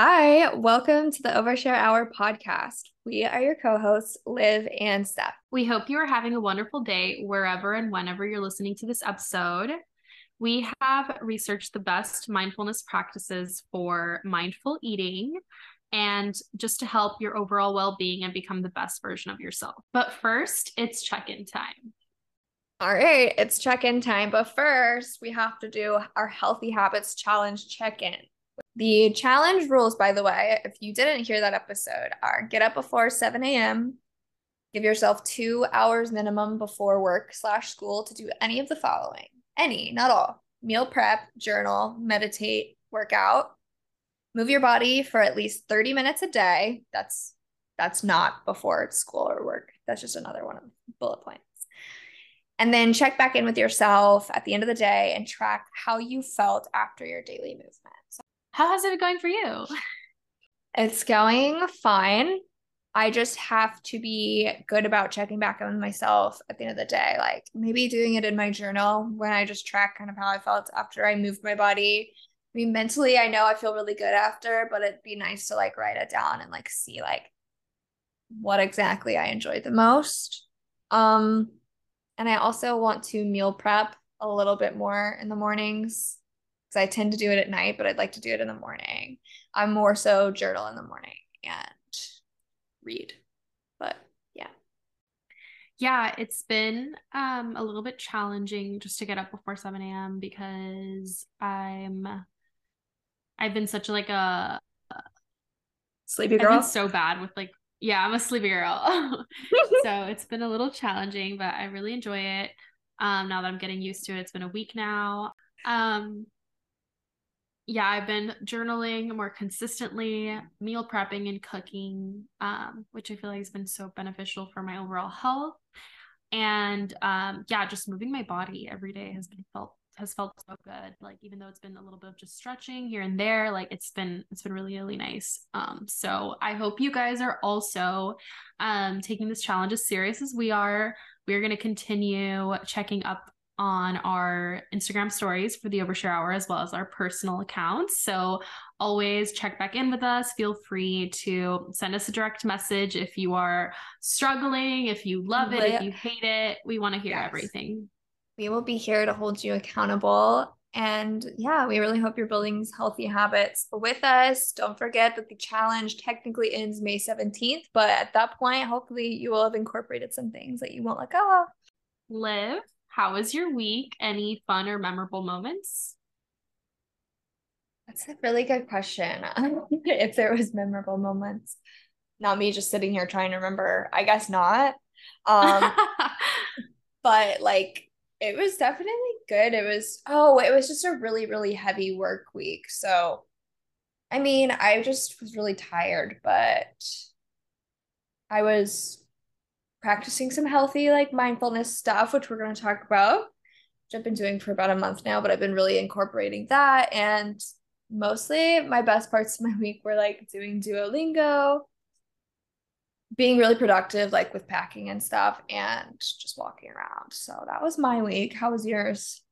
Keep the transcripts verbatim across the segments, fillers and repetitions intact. Hi, welcome to the Overshare Hour podcast. We are your co-hosts, Liv and Steph. We hope you are having a wonderful day wherever and whenever you're listening to this episode. We have researched the best mindfulness practices for mindful eating and just to help your overall well-being and become the best version of yourself. But first, it's check-in time. All right, it's check-in time. But first, we have to do our Healthy Habits Challenge check-in. The challenge rules, by the way, if you didn't hear that episode, are get up before seven a.m., give yourself two hours minimum before work slash school to do any of the following. Any, not all. Meal prep, journal, meditate, work out. Move your body for at least thirty minutes a day. That's that's not before school or work. That's just another one of the bullet points. And then check back in with yourself at the end of the day and track how you felt after your daily movement. So how has it going for you? It's going fine. I just have to be good about checking back in with myself at the end of the day. Like maybe doing it in my journal when I just track kind of how I felt after I moved my body. I mean, mentally, I know I feel really good after, but it'd be nice to like write it down and like see like what exactly I enjoyed the most. Um, and I also want to meal prep a little bit more in the mornings. Because I tend to do it at night, but I'd like to do it in the morning. I'm more so journal in the morning and read. But yeah. Yeah, it's been um, a little bit challenging just to get up before seven a.m. because I'm, I've been such like a sleepy girl. I've been so bad with like, yeah, I'm a sleepy girl. So it's been a little challenging, but I really enjoy it. Um, now that I'm getting used to it, it's been a week now. Um, Yeah, I've been journaling more consistently, meal prepping and cooking, um, which I feel like has been so beneficial for my overall health. And um, yeah, just moving my body every day has been felt has felt so good. Like even though it's been a little bit of just stretching here and there, like it's been it's been really, really nice. Um, so I hope you guys are also um, taking this challenge as serious as we are. We're going to continue checking up on our Instagram stories for the Overshare Hour, as well as our personal accounts. So always check back in with us. Feel free to send us a direct message if you are struggling, if you love it, if you hate it. We want to hear yes. everything. We will be here to hold you accountable. And yeah, we really hope you're building these healthy habits with us. Don't forget that the challenge technically ends May seventeenth, but at that point, hopefully you will have incorporated some things that you won't let go of. Live. How was your week? Any fun or memorable moments? That's a really good question. If there was memorable moments, not me just sitting here trying to remember. I guess not. Um, but like it was definitely good. It was oh, it was just a really really heavy work week. So, I mean, I just was really tired, but I was practicing some healthy like mindfulness stuff, which we're going to talk about, which I've been doing for about a month now, but I've been really incorporating that. And mostly my best parts of my week were like doing Duolingo, being really productive, like with packing and stuff, and just walking around. So that was my week. How was yours?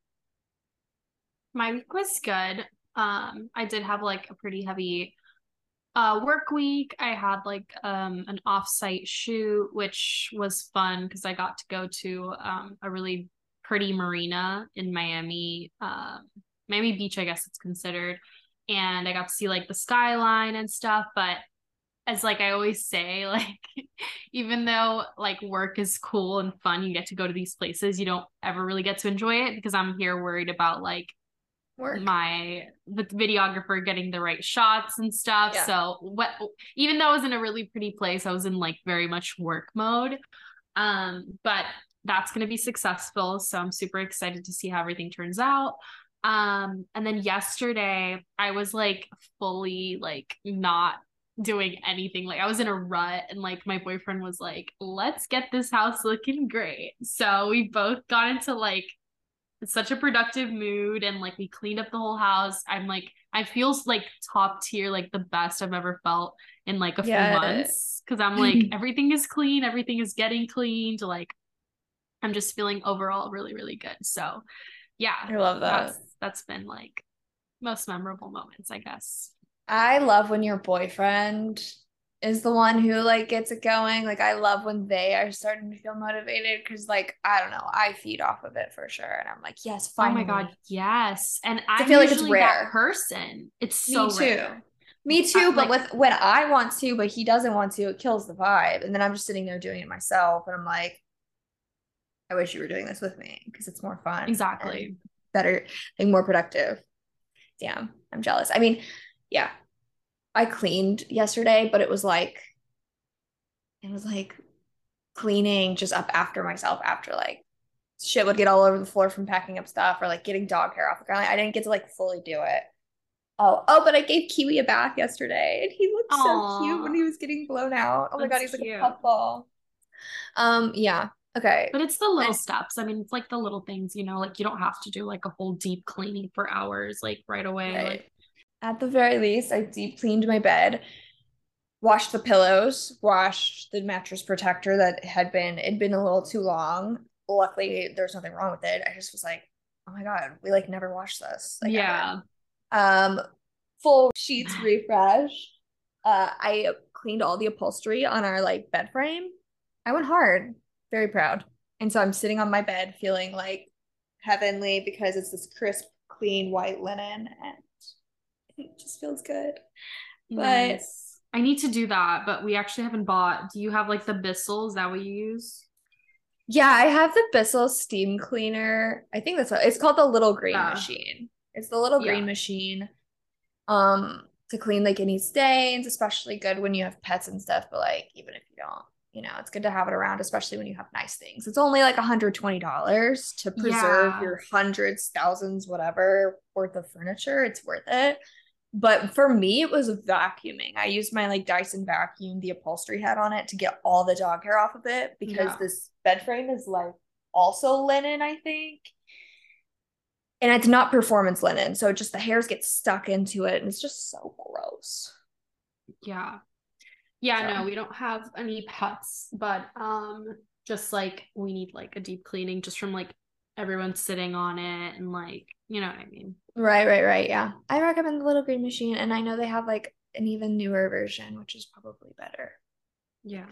My week was good. Um, I did have like a pretty heavy Uh, work week. I had like um, an off-site shoot, which was fun because I got to go to um, a really pretty marina in Miami, um, Miami Beach, I guess it's considered. And I got to see like the skyline and stuff. But as like I always say, like even though like work is cool and fun, you get to go to these places, you don't ever really get to enjoy it because I'm here worried about like Work. my the videographer getting the right shots and stuff. Yeah. So what even though I was in a really pretty place, I was in like very much work mode. Um, but that's gonna be successful. So I'm super excited to see how everything turns out. Um, and then yesterday I was like fully like not doing anything. Like I was in a rut and like my boyfriend was like, let's get this house looking great. So we both got into like it's such a productive mood and like we cleaned up the whole house. I'm like, I feel like top tier, like the best I've ever felt in like a yes. few months. Cause I'm like, everything is clean. Everything is getting cleaned. Like I'm just feeling overall really, really good. So yeah, I love that. That's, that's been like most memorable moments, I guess. I love when your boyfriend is the one who like gets it going. Like I love when they are starting to feel motivated because like, I don't know, I feed off of it for sure. And I'm like, yes, finally. Oh my God. Yes. And I feel like it's rare. That person. It's so Me too. Rare. Me too. I, but like, with when I want to, but he doesn't want to, it kills the vibe. And then I'm just sitting there doing it myself. And I'm like, I wish you were doing this with me because it's more fun. Exactly. Better, like more productive. Damn. I'm jealous. I mean, yeah. I cleaned yesterday, but it was like, it was like cleaning just up after myself after like shit would get all over the floor from packing up stuff or like getting dog hair off the ground. Like, I didn't get to like fully do it. Oh, oh, but I gave Kiwi a bath yesterday and he looked Aww. So cute when he was getting blown out. Oh my That's God. He's cute. Like a puffball. Um, yeah. Okay. But it's the little and- steps. I mean, it's like the little things, you know, like you don't have to do like a whole deep cleaning for hours, like right away. Right. Like, at the very least, I deep cleaned my bed, washed the pillows, washed the mattress protector that had been, it'd been a little too long. Luckily, there was nothing wrong with it. I just was like, oh my God, we like never wash this. Like, yeah. Ever. Um, full sheets refresh. Uh, I cleaned all the upholstery on our like bed frame. I went hard, very proud. And so I'm sitting on my bed feeling like heavenly because it's this crisp, clean white linen and it just feels good. But nice. I need to do that, but we actually haven't bought. Do you have like the Bissell? Is that what you use? Yeah, I have the Bissell steam cleaner. I think that's what it's called, the little green uh, machine. It's the little yeah. green machine um to clean like any stains, especially good when you have pets and stuff, but like even if you don't, you know, it's good to have it around, especially when you have nice things. It's only like one hundred twenty dollars to preserve yeah. your hundreds, thousands, whatever worth of furniture. It's worth it. But for me, it was vacuuming. I used my like Dyson vacuum, the upholstery had on it, to get all the dog hair off of it because yeah. this bed frame is like also linen, I think. And it's not performance linen. So just the hairs get stuck into it and it's just so gross. Yeah. Yeah. So. No, we don't have any pets, but um, just like we need like a deep cleaning just from like everyone sitting on it and like, you know what I mean? Right, right, right. Yeah. I recommend the little green machine and I know they have like an even newer version, which is probably better. Yeah.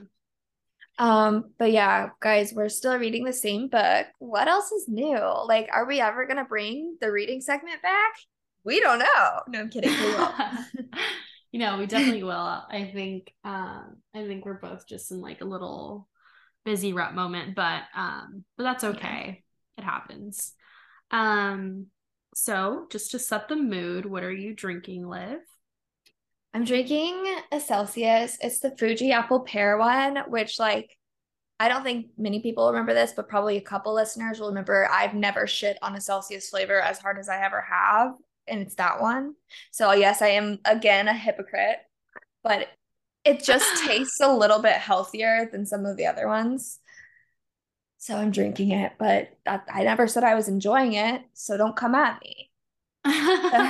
Um, but yeah, guys, we're still reading the same book. What else is new? Like, are we ever going to bring the reading segment back? We don't know. No, I'm kidding. We will. You know, we definitely will. I think, um, I think we're both just in like a little busy rut moment, but, um, but that's okay. Yeah. It happens. Um, So just to set the mood, what are you drinking, Liv? I'm drinking a Celsius. It's the Fuji apple pear one, which like, I don't think many people remember this, but probably a couple listeners will remember. I've never shit on a Celsius flavor as hard as I ever have. And it's that one. So yes, I am again a hypocrite, but it just tastes a little bit healthier than some of the other ones. So I'm drinking it, but I, I never said I was enjoying it. So don't come at me. But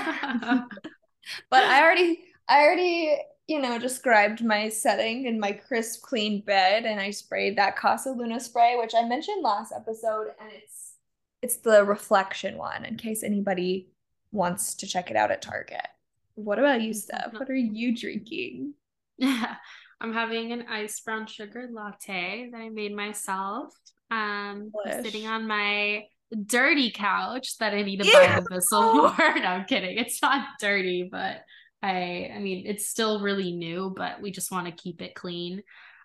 I already, I already, you know, described my setting and my crisp, clean bed. And I sprayed that Casa Luna spray, which I mentioned last episode. And it's, it's the reflection one in case anybody wants to check it out at Target. What about you, Steph? What are you drinking? I'm having an iced brown sugar latte that I made myself. Um, sitting on my dirty couch that I need to buy the Bissell for. No, I'm kidding. It's not dirty, but I, I mean, it's still really new, but we just want to keep it clean.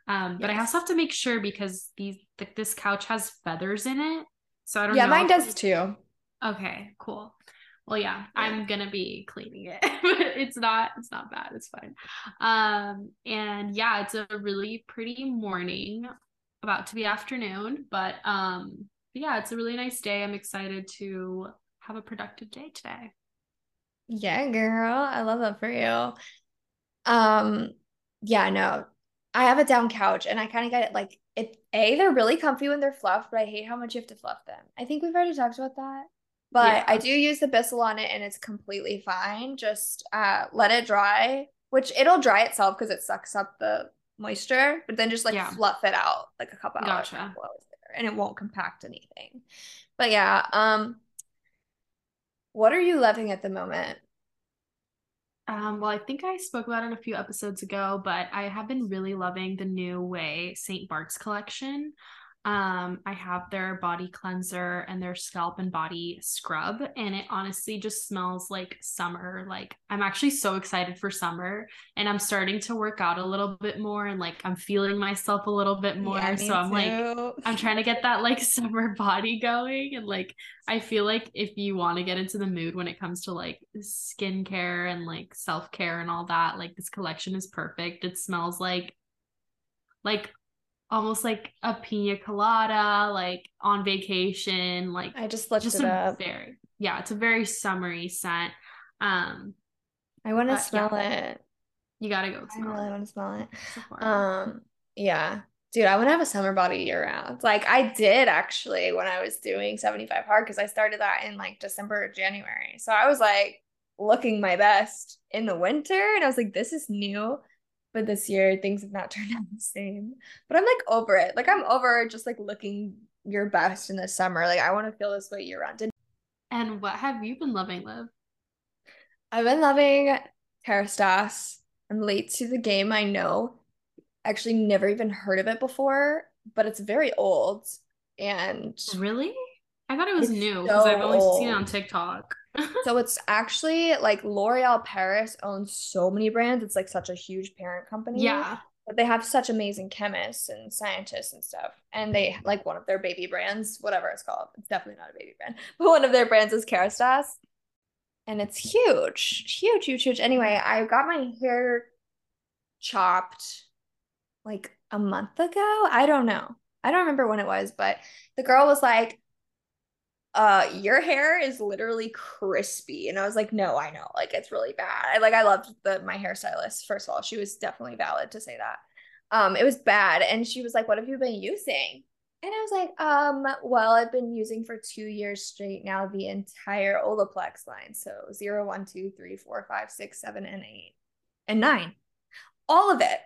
Um, yes. But I also have to make sure because these, th- this couch has feathers in it. So I don't yeah, know. Yeah, mine does too. Okay, cool. Well, yeah, yeah. I'm going to be cleaning it, but it's not, it's not bad. It's fine. Um, and yeah, it's a really pretty morning. About to be afternoon, but um, yeah, it's a really nice day. I'm excited to have a productive day today. Yeah, girl, I love that for you. Um, yeah, no, I have a down couch, and I kind of get it. Like, it a they're really comfy when they're fluffed, but I hate how much you have to fluff them. I think we've already talked about that, but yeah. I do use the Bissell on it, and it's completely fine. Just uh, let it dry, which it'll dry itself because it sucks up the moisture, but then just like yeah. fluff it out like a couple gotcha. hours later, and it won't compact anything. But yeah, um what are you loving at the moment? Um, well, I think I spoke about it a few episodes ago, but I have been really loving the new Way Saint Bart's collection. Um, I have their body cleanser and their scalp and body scrub, and it honestly just smells like summer. Like, I'm actually so excited for summer, and I'm starting to work out a little bit more, and like I'm feeling myself a little bit more. Yeah, so I'm too. like, I'm trying to get that like summer body going, and like I feel like if you want to get into the mood when it comes to like skincare and like self-care and all that, like this collection is perfect. It smells like, like almost like a pina colada, like on vacation. Like I just looked just it up. Very, yeah, it's a very summery scent. Um, I want to smell yeah. it. You gotta go smell it. I really want to smell it. So um, yeah. Dude, I want to have a summer body year round. Like I did actually when I was doing seventy-five hard, because I started that in like December or January. So I was like looking my best in the winter, and I was like, this is new. But this year things have not turned out the same. But I'm like over it. Like I'm over just like looking your best in the summer. Like I want to feel this way year round. And what have you been loving, Liv? I've been loving Kerastase. I'm late to the game, I know. Actually never even heard of it before, but it's very old. And really? I thought it was new because so I've only old. seen it on TikTok. So it's actually like L'Oreal Paris owns so many brands. It's like such a huge parent company. Yeah. But they have such amazing chemists and scientists and stuff. And they like one of their baby brands, whatever it's called. It's definitely not a baby brand. But one of their brands is Kerastase. And it's huge, huge, huge, huge. Anyway, I got my hair chopped like a month ago. I don't know. I don't remember when it was, but the girl was like, uh your hair is literally crispy, and I was like, no, I know, like it's really bad. I, like I loved the my hairstylist. First of all, she was definitely valid to say that um it was bad. And she was like, what have you been using? And I was like, um well, I've been using for two years straight now the entire Olaplex line, so zero one two three four five six seven and eight and nine, all of it.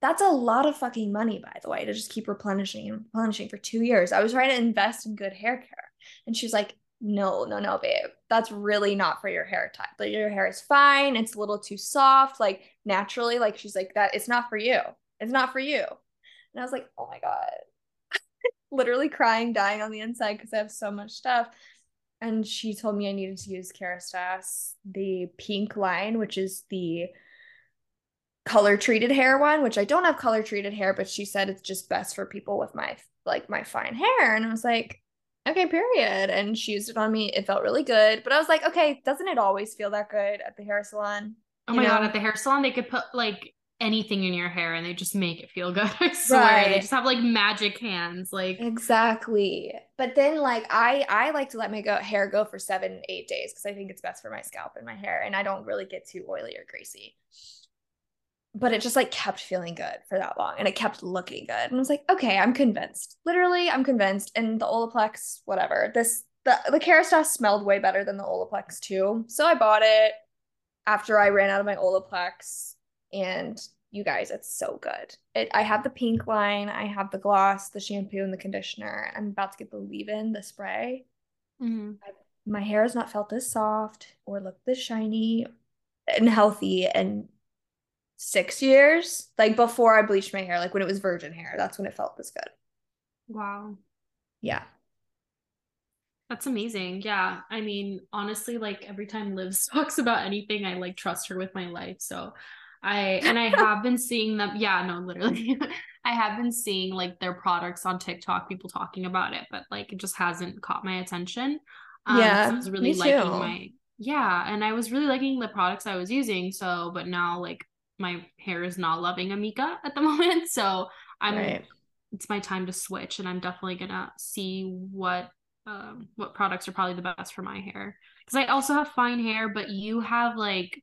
That's a lot of fucking money, by the way, to just keep replenishing and replenishing for two years. I was trying to invest in good hair care. And she's like, no, no, no, babe. That's really not for your hair type. Like, your hair is fine. It's a little too soft. Like, naturally, like, she's like, that, it's not for you. It's not for you. And I was like, oh my God. Literally crying, dying on the inside because I have so much stuff. And she told me I needed to use Kerastase, the pink line, which is the color treated hair one, which I don't have color treated hair, but she said it's just best for people with my like my fine hair. And I was like, okay, period. And she used it on me. It felt really good. But I was like, okay, doesn't it always feel that good at the hair salon? Oh my you know? God, at the hair salon they could put like anything in your hair and they just make it feel good. I swear. Right. They just have like magic hands. Like exactly. But then like I I like to let my go- hair go for seven, eight days because I think it's best for my scalp and my hair. And I don't really get too oily or greasy. But it just like kept feeling good for that long, and it kept looking good. And I was like, okay, I'm convinced. Literally, I'm convinced. And the Olaplex, whatever. This the the Kerastase smelled way better than the Olaplex too. So I bought it after I ran out of my Olaplex. And you guys, it's so good. It I have the pink line, I have the gloss, the shampoo, and the conditioner. I'm about to get the leave-in, the spray. Mm-hmm. My hair has not felt this soft or looked this shiny and healthy and six years. Like before I bleached my hair, like when it was virgin hair, that's when it felt this good. Wow. Yeah, that's amazing. Yeah, I mean, honestly, like every time Liz talks about anything, I like trust her with my life. So I and I have been seeing them. Yeah, no, literally. I have been seeing like their products on TikTok, people talking about it, but like it just hasn't caught my attention. Um, yeah, I was really liking my yeah, and I was really liking the products I was using. So, but now like. My hair is not loving Amika at the moment, so I'm right. It's my time to switch, and I'm definitely gonna see what um what products are probably the best for my hair, because I also have fine hair, but you have like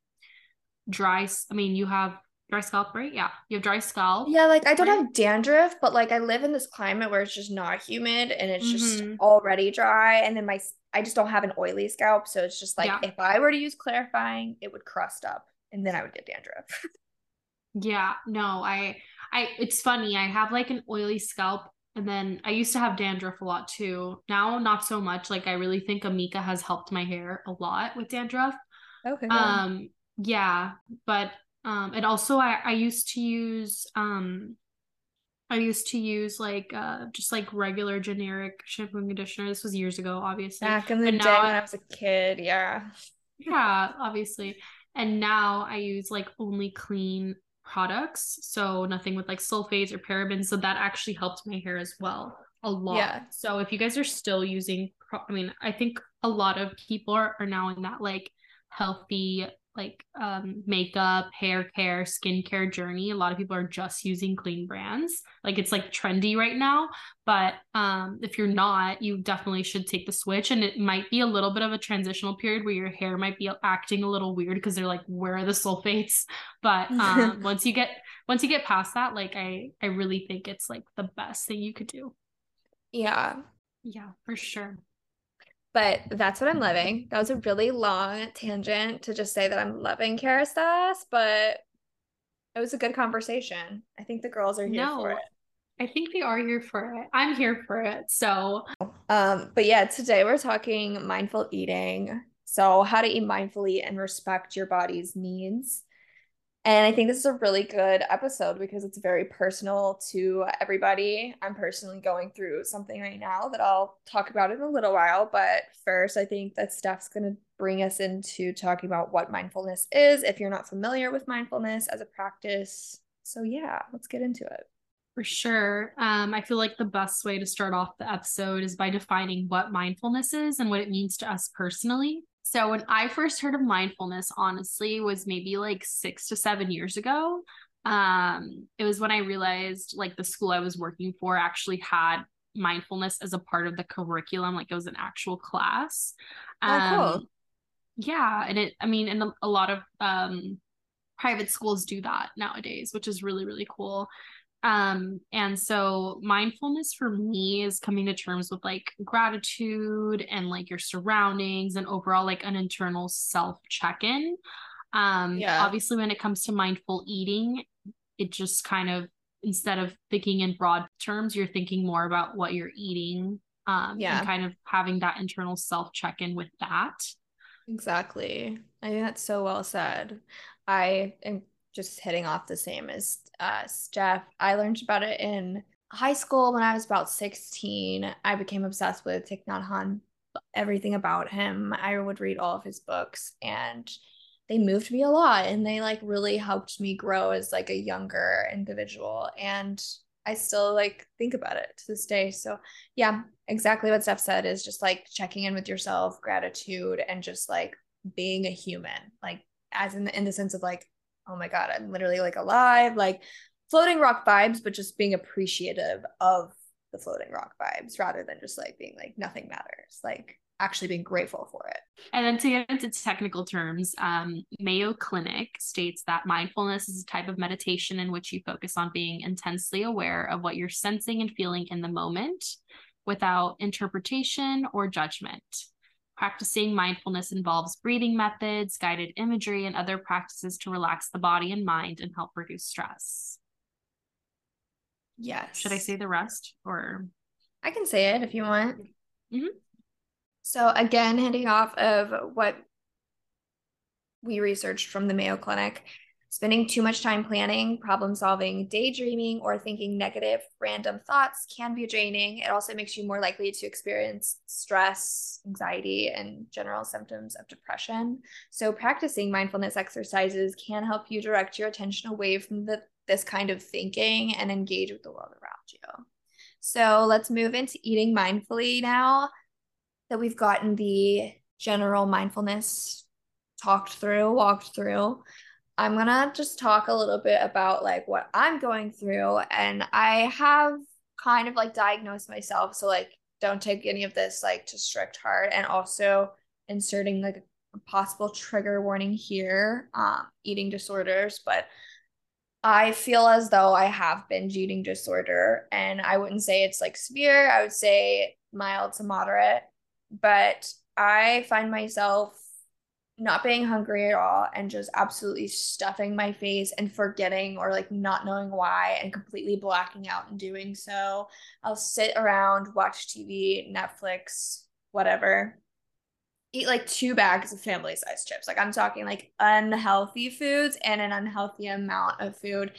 dry I mean you have dry scalp, right? Yeah, you have dry scalp. Yeah, like I don't right? have dandruff, but like I live in this climate where it's just not humid and it's mm-hmm. just already dry, and then my I just don't have an oily scalp, so it's just like yeah. if I were to use clarifying, it would crust up. And then I would get dandruff. Yeah, no, I, I, it's funny. I have like an oily scalp, and then I used to have dandruff a lot too. Now, not so much. Like I really think Amika has helped my hair a lot with dandruff. Okay. Um, yeah, but um, and also I, I used to use um, I used to use like uh, just like regular generic shampoo and conditioner. This was years ago, obviously. Back in the but day now, when I was a kid, yeah, yeah, obviously. And now I use like only clean products, so nothing with like sulfates or parabens. So that actually helped my hair as well a lot. Yeah. So if you guys are still using, pro- I mean, I think a lot of people are, are now in that like healthy like um makeup, hair care, skincare journey. A lot of people are just using clean brands. Like it's like trendy right now, but um if you're not, you definitely should take the switch. And it might be a little bit of a transitional period where your hair might be acting a little weird because they're like, where are the sulfates? But um once you get once you get past that, like I I really think it's like the best thing you could do. Yeah. Yeah, for sure. But that's what I'm loving. That was a really long tangent to just say that I'm loving Kerastase, but it was a good conversation. I think the girls are here no, for it. I think they are here for it. I'm here for it. So, um, but yeah, today we're talking mindful eating. So how to eat mindfully and respect your body's needs. And I think this is a really good episode because it's very personal to everybody. I'm personally going through something right now that I'll talk about in a little while. But first, I think that Steph's going to bring us into talking about what mindfulness is, if you're not familiar with mindfulness as a practice. So yeah, let's get into it. For sure. Um, I feel like the best way to start off the episode is by defining what mindfulness is and what it means to us personally. So when I first heard of mindfulness, honestly, was maybe like six to seven years ago. Um, it was when I realized like the school I was working for actually had mindfulness as a part of the curriculum. Like it was an actual class. Um, oh, cool. Yeah. And it, I mean, and a lot of um, private schools do that nowadays, which is really, really cool. Um, and so mindfulness for me is coming to terms with like gratitude and like your surroundings and overall like an internal self check-in. Um, yeah. Obviously when it comes to mindful eating, it just kind of, instead of thinking in broad terms, you're thinking more about what you're eating, um, yeah. and kind of having that internal self check-in with that. Exactly. I think that's so well said. I am just hitting off the same as uh, Steph. I learned about it in high school when I was about sixteen. I became obsessed with Thich Nhat Hanh, everything about him. I would read all of his books and they moved me a lot and they like really helped me grow as like a younger individual. And I still like think about it to this day. So yeah, exactly what Steph said is just like checking in with yourself, gratitude, and just like being a human, like as in the, in the sense of like, oh my God, I'm literally like alive, like floating rock vibes, but just being appreciative of the floating rock vibes rather than just like being like nothing matters, like actually being grateful for it. And then to get into technical terms, um, Mayo Clinic states that mindfulness is a type of meditation in which you focus on being intensely aware of what you're sensing and feeling in the moment without interpretation or judgment. Practicing mindfulness involves breathing methods, guided imagery, and other practices to relax the body and mind and help reduce stress. Yes. Should I say the rest or? I can say it if you want. Mm-hmm. So again, hitting off of what we researched from the Mayo Clinic, spending too much time planning, problem solving, daydreaming, or thinking negative, random thoughts can be draining. It also makes you more likely to experience stress, anxiety, and general symptoms of depression. So practicing mindfulness exercises can help you direct your attention away from the, this kind of thinking and engage with the world around you. So let's move into eating mindfully now that we've gotten the general mindfulness talked through, walked through. I'm going to just talk a little bit about like what I'm going through, and I have kind of like diagnosed myself. So like, don't take any of this like to strict heart, and also inserting like a possible trigger warning here, um, eating disorders, but I feel as though I have binge eating disorder, and I wouldn't say it's like severe. I would say mild to moderate, but I find myself not being hungry at all and just absolutely stuffing my face and forgetting or like not knowing why and completely blacking out in doing so. I'll sit around, watch T V, Netflix, whatever. eat like two bags of family size chips. Like I'm talking like unhealthy foods and an unhealthy amount of food.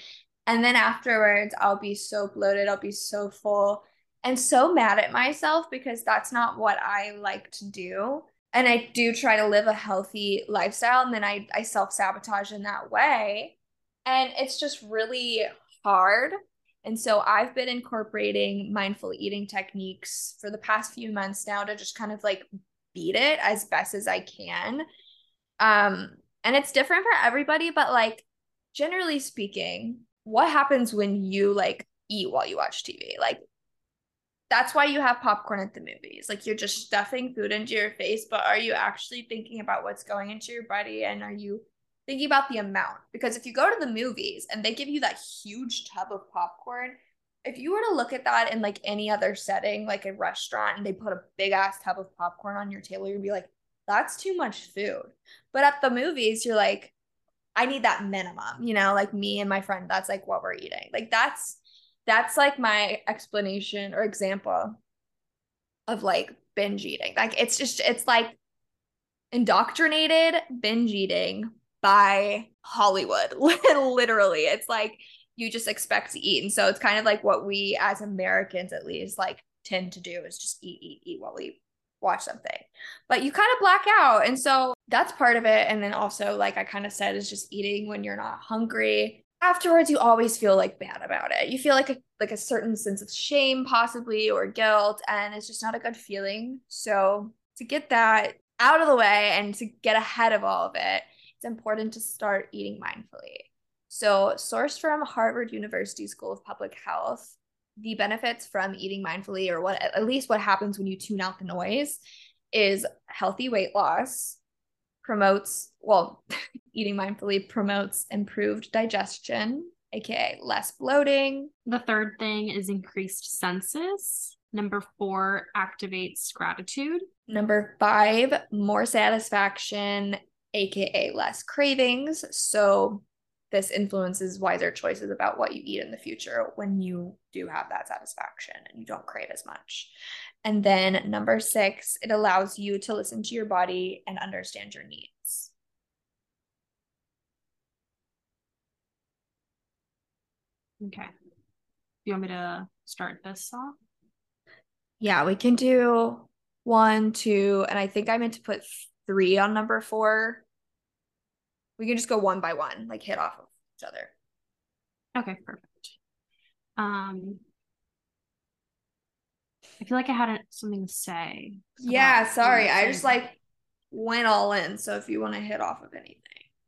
And then afterwards I'll be so bloated. I'll be so full and so mad at myself because that's not what I like to do. And I do try to live a healthy lifestyle. And then I, I self-sabotage in that way. And it's just really hard. And so I've been incorporating mindful eating techniques for the past few months now to just kind of like beat it as best as I can. Um, and it's different for everybody, but like generally speaking, what happens when you like eat while you watch T V? Like that's why you have popcorn at the movies. Like you're just stuffing food into your face, but are you actually thinking about what's going into your body? And are you thinking about the amount? Because if you go to the movies and they give you that huge tub of popcorn, if you were to look at that in like any other setting, like a restaurant, and they put a big ass tub of popcorn on your table, you'd be like, that's too much food. But at the movies, you're like, I need that minimum, you know, like me and my friend, that's like what we're eating. Like that's, that's like my explanation or example of like binge eating. Like it's just, it's like indoctrinated binge eating by Hollywood. Literally. It's like, you just expect to eat. And so it's kind of like what we as Americans at least like tend to do is just eat, eat, eat while we watch something. But you kind of black out. And so that's part of it. And then also like I kind of said is just eating when you're not hungry. Afterwards, you always feel like bad about it. You feel like a, like a certain sense of shame possibly or guilt. And it's just not a good feeling. So to get that out of the way and to get ahead of all of it, it's important to start eating mindfully. So sourced from Harvard University School of Public Health, the benefits from eating mindfully, or what at least what happens when you tune out the noise, is healthy weight loss, promotes, well, eating mindfully promotes improved digestion, aka less bloating. The third thing is increased senses. Number four, activates gratitude. Number five, more satisfaction, aka less cravings. So this influences wiser choices about what you eat in the future when you do have that satisfaction and you don't crave as much. And then number six, it allows you to listen to your body and understand your needs. Okay. You want me to start this off? Yeah, we can do one, two, and I think I meant to put three on number four. We can just go one by one, like hit off of each other. Okay, perfect. Um, I feel like I had something to say. Yeah, sorry. I just like went all in. So if you want to hit off of anything.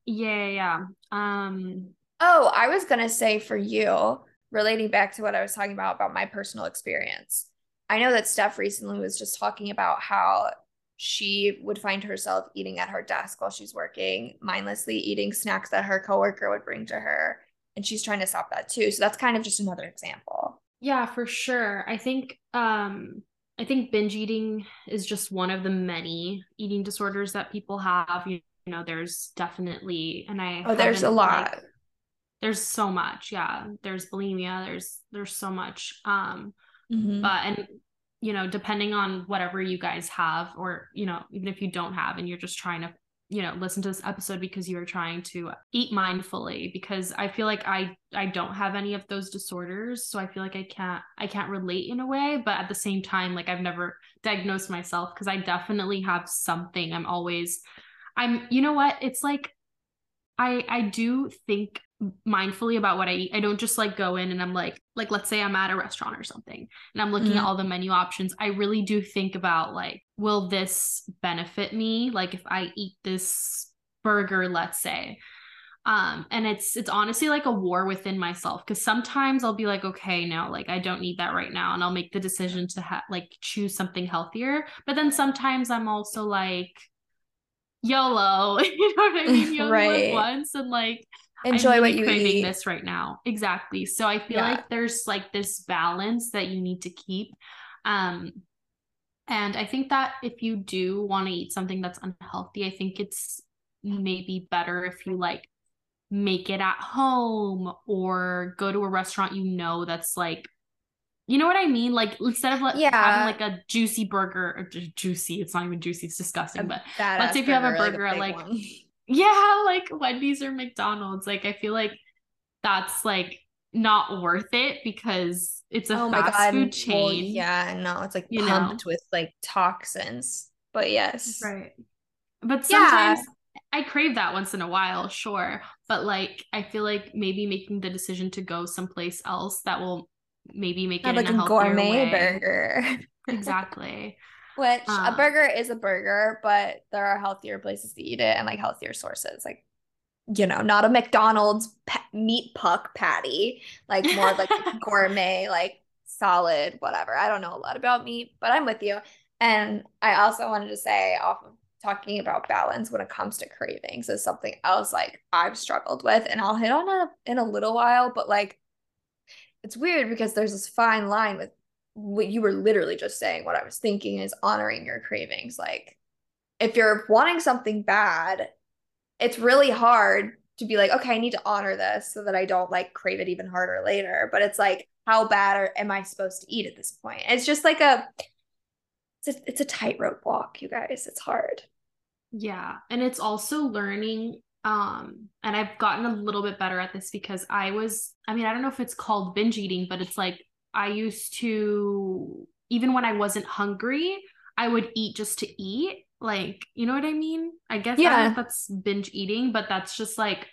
Yeah, yeah. Um. Oh, I was going to say for you, relating back to what I was talking about, about my personal experience. I know that Steph recently was just talking about how she would find herself eating at her desk while she's working, mindlessly eating snacks that her coworker would bring to her. And she's trying to stop that too. So that's kind of just another example. Yeah, for sure. I think, um, I think binge eating is just one of the many eating disorders that people have. You know, there's definitely, and I, oh, there's a lot. Like, there's so much. Yeah. There's bulimia. There's, there's so much. Um, mm-hmm. but, and you know, depending on whatever you guys have, or, you know, even if you don't have, and you're just trying to, you know, listen to this episode because you are trying to eat mindfully, because I feel like I, I don't have any of those disorders. So I feel like I can't, I can't relate in a way, but at the same time, like I've never diagnosed myself because I definitely have something. I'm always, I'm, you know what? It's like, I, I do think mindfully about what I eat. I don't just like go in and I'm like, like, let's say I'm at a restaurant or something and I'm looking mm-hmm. at all the menu options. I really do think about like, will this benefit me? Like if I eat this burger, let's say, um, and it's, it's honestly like a war within myself. Cause sometimes I'll be like, okay, no, like I don't need that right now. And I'll make the decision to ha- like choose something healthier. But then sometimes I'm also like YOLO, you know what I mean? YOLO right. once and like, enjoy I'm really what you craving eat. This right now. Exactly. So I feel yeah. like there's like this balance that you need to keep. Um, and I think that if you do want to eat something that's unhealthy, I think it's maybe better if you like make it at home or go to a restaurant, you know, that's like, You know what I mean? Like, instead of like, yeah. having like a juicy burger, or ju- juicy, it's not even juicy, it's disgusting, a but let's say if you have a burger, like, a like yeah, like Wendy's or McDonald's, like, I feel like that's like not worth it because it's a oh fast food chain. Well, yeah, no, it's like you pumped know? with like toxins, but yes. Right. But sometimes yeah. I crave that once in a while, sure. But like, I feel like maybe making the decision to go someplace else that will maybe make Not it like in a, a gourmet way. burger. Exactly. Which um, a burger is a burger, but there are healthier places to eat it and like healthier sources, like, you know, not a McDonald's pa- meat puck patty, like more like gourmet, like solid, whatever. I don't know a lot about meat, but I'm with you. And I also wanted to say, off of talking about balance when it comes to cravings is something else like I've struggled with, and I'll hit on it in a little while, but like, it's weird because there's this fine line with what you were literally just saying. What I was thinking is honoring your cravings. Like, if you're wanting something bad, it's really hard to be like, okay, I need to honor this so that I don't like crave it even harder later. But it's like, how bad are, am I supposed to eat at this point? It's just like a, it's a, it's a tightrope walk, you guys. It's hard. Yeah. And it's also learning. Um, and I've gotten a little bit better at this because I was, I mean, I don't know if it's called binge eating, but it's like, I used to, even when I wasn't hungry, I would eat just to eat. Like, you know what I mean? I guess yeah. I don't know if that's binge eating, but that's just like,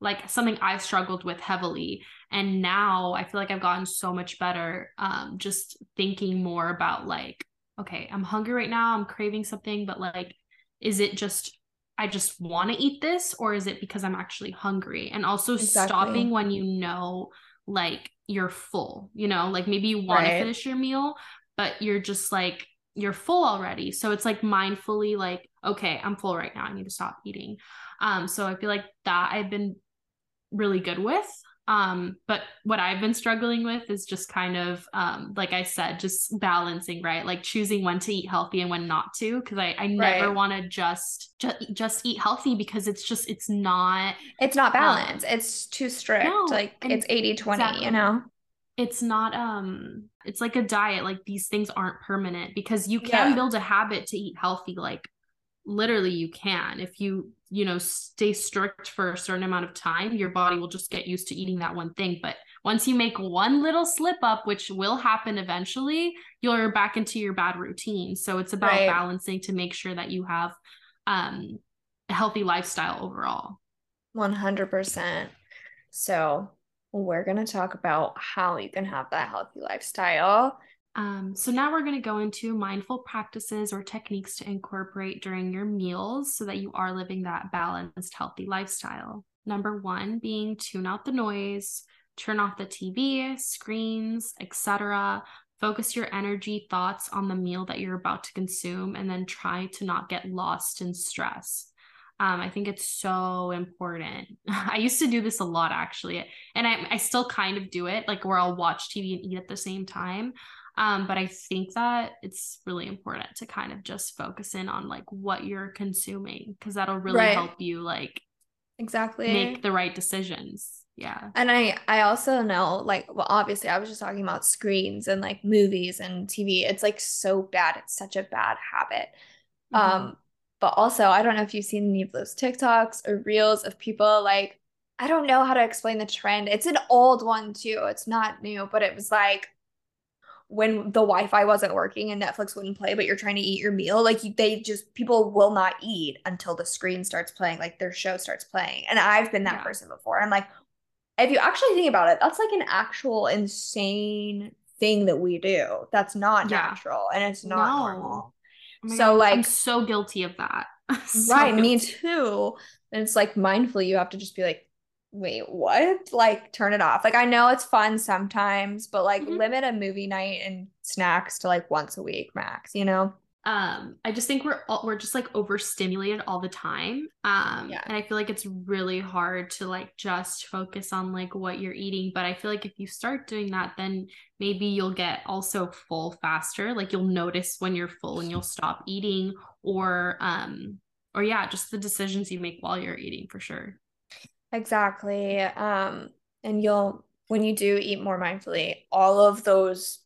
like something I struggled with heavily. And now I feel like I've gotten so much better. Um, just thinking more about like, okay, I'm hungry right now, I'm craving something, but like, is it just, I just want to eat this, or is it because I'm actually hungry? And also exactly. stopping when you know, like, you're full, you know, like maybe you want right. to finish your meal, but you're just like, you're full already. So it's like mindfully like, okay, I'm full right now, I need to stop eating. Um, so I feel like that I've been really good with. Um, but what I've been struggling with is just kind of, um, like I said, just balancing, right? Like choosing when to eat healthy and when not to, because I, I never right. want to just, just, just eat healthy because it's just, it's not, it's not balanced. Um, it's too strict. No, like it's eighty twenty, exactly. you know, it's not, um, it's like a diet. Like these things aren't permanent because you can yeah. build a habit to eat healthy. Like literally you can, if you, you know, stay strict for a certain amount of time, your body will just get used to eating that one thing. But once you make one little slip up, which will happen eventually, you're back into your bad routine. So it's about right. balancing to make sure that you have um, a healthy lifestyle overall. one hundred percent. So we're going to talk about how you can have that healthy lifestyle. Um, so now we're going to go into mindful practices or techniques to incorporate during your meals so that you are living that balanced, healthy lifestyle. Number one being tune out the noise, turn off the T V, screens, et cetera. Focus your energy, thoughts on the meal that you're about to consume, and then try to not get lost in stress. Um, I think it's so important. I used to do this a lot, actually, and I, I still kind of do it, like where I'll watch T V and eat at the same time. Um, but I think that it's really important to kind of just focus in on like what you're consuming, because that'll really right. help you like exactly make the right decisions. Yeah. And I, I also know like, well, obviously I was just talking about screens and like movies and T V. It's like so bad. It's such a bad habit. Mm-hmm. Um, but also I don't know if you've seen any of those TikToks or reels of people like, I don't know how to explain the trend. It's an old one too. It's not new, but it was like, when the Wi-Fi wasn't working and Netflix wouldn't play, but you're trying to eat your meal, like you, they just, people will not eat until the screen starts playing, like their show starts playing. And I've been that yeah. person before. I'm like, if you actually think about it, that's like an actual insane thing that we do. That's not yeah. natural and it's not no. normal. Oh so God. Like, I'm so guilty of that. so right. Guilty. Me too. And it's like mindfully, you have to just be like, wait, what? Like, turn it off. Like, I know it's fun sometimes, but like mm-hmm. limit a movie night and snacks to like once a week max, you know? Um, I just think we're all, we're just like overstimulated all the time. Um, yeah. And I feel like it's really hard to like just focus on like what you're eating. But I feel like if you start doing that, then maybe you'll get also full faster. Like you'll notice when you're full and you'll stop eating, or, um, or yeah, just the decisions you make while you're eating for sure. Exactly. Um, and you'll, when you do eat more mindfully, all of those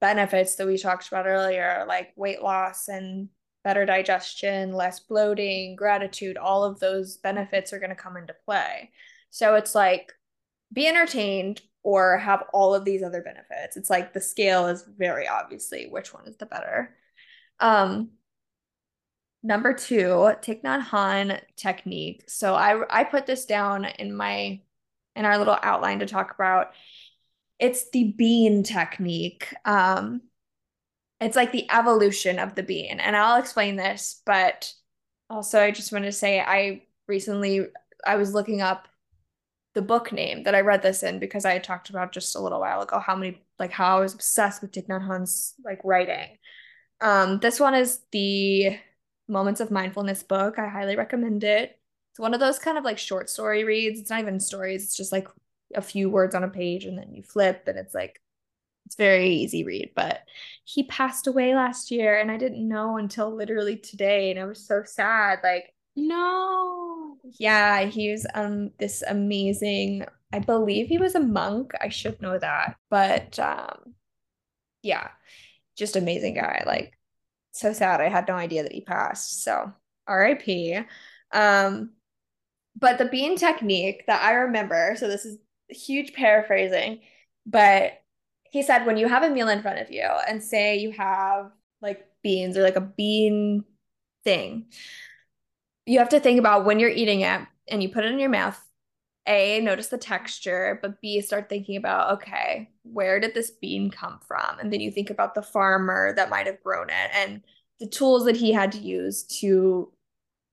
benefits that we talked about earlier, like weight loss and better digestion, less bloating, gratitude, all of those benefits are going to come into play. So it's like, be entertained or have all of these other benefits. It's like the scale is very obviously which one is the better. Um, number two, Thich Nhat Hanh technique. So I I put this down in my in our little outline to talk about. It's the bean technique. Um, it's like the evolution of the bean. And I'll explain this, but also I just want to say I recently, I was looking up the book name that I read this in because I had talked about just a little while ago how many, like how I was obsessed with Thich Nhat Hanh's like writing. Um, this one is the Moments of Mindfulness book. I highly recommend it. It's one of those kind of like short story reads. It's not even stories. It's just like a few words on a page and then you flip and it's like, it's very easy read, but he passed away last year and I didn't know until literally today. And I was so sad. Like, no. Yeah. He was um, this amazing, I believe he was a monk. I should know that, but um, yeah, just amazing guy. Like so sad. I had no idea that he passed. So R I P. Um, But the bean technique that I remember, so this is huge paraphrasing, but he said when you have a meal in front of you and say you have like beans or like a bean thing, you have to think about when you're eating it and you put it in your mouth, A, notice the texture, but B, start thinking about, okay, where did this bean come from? And then you think about the farmer that might have grown it and the tools that he had to use to,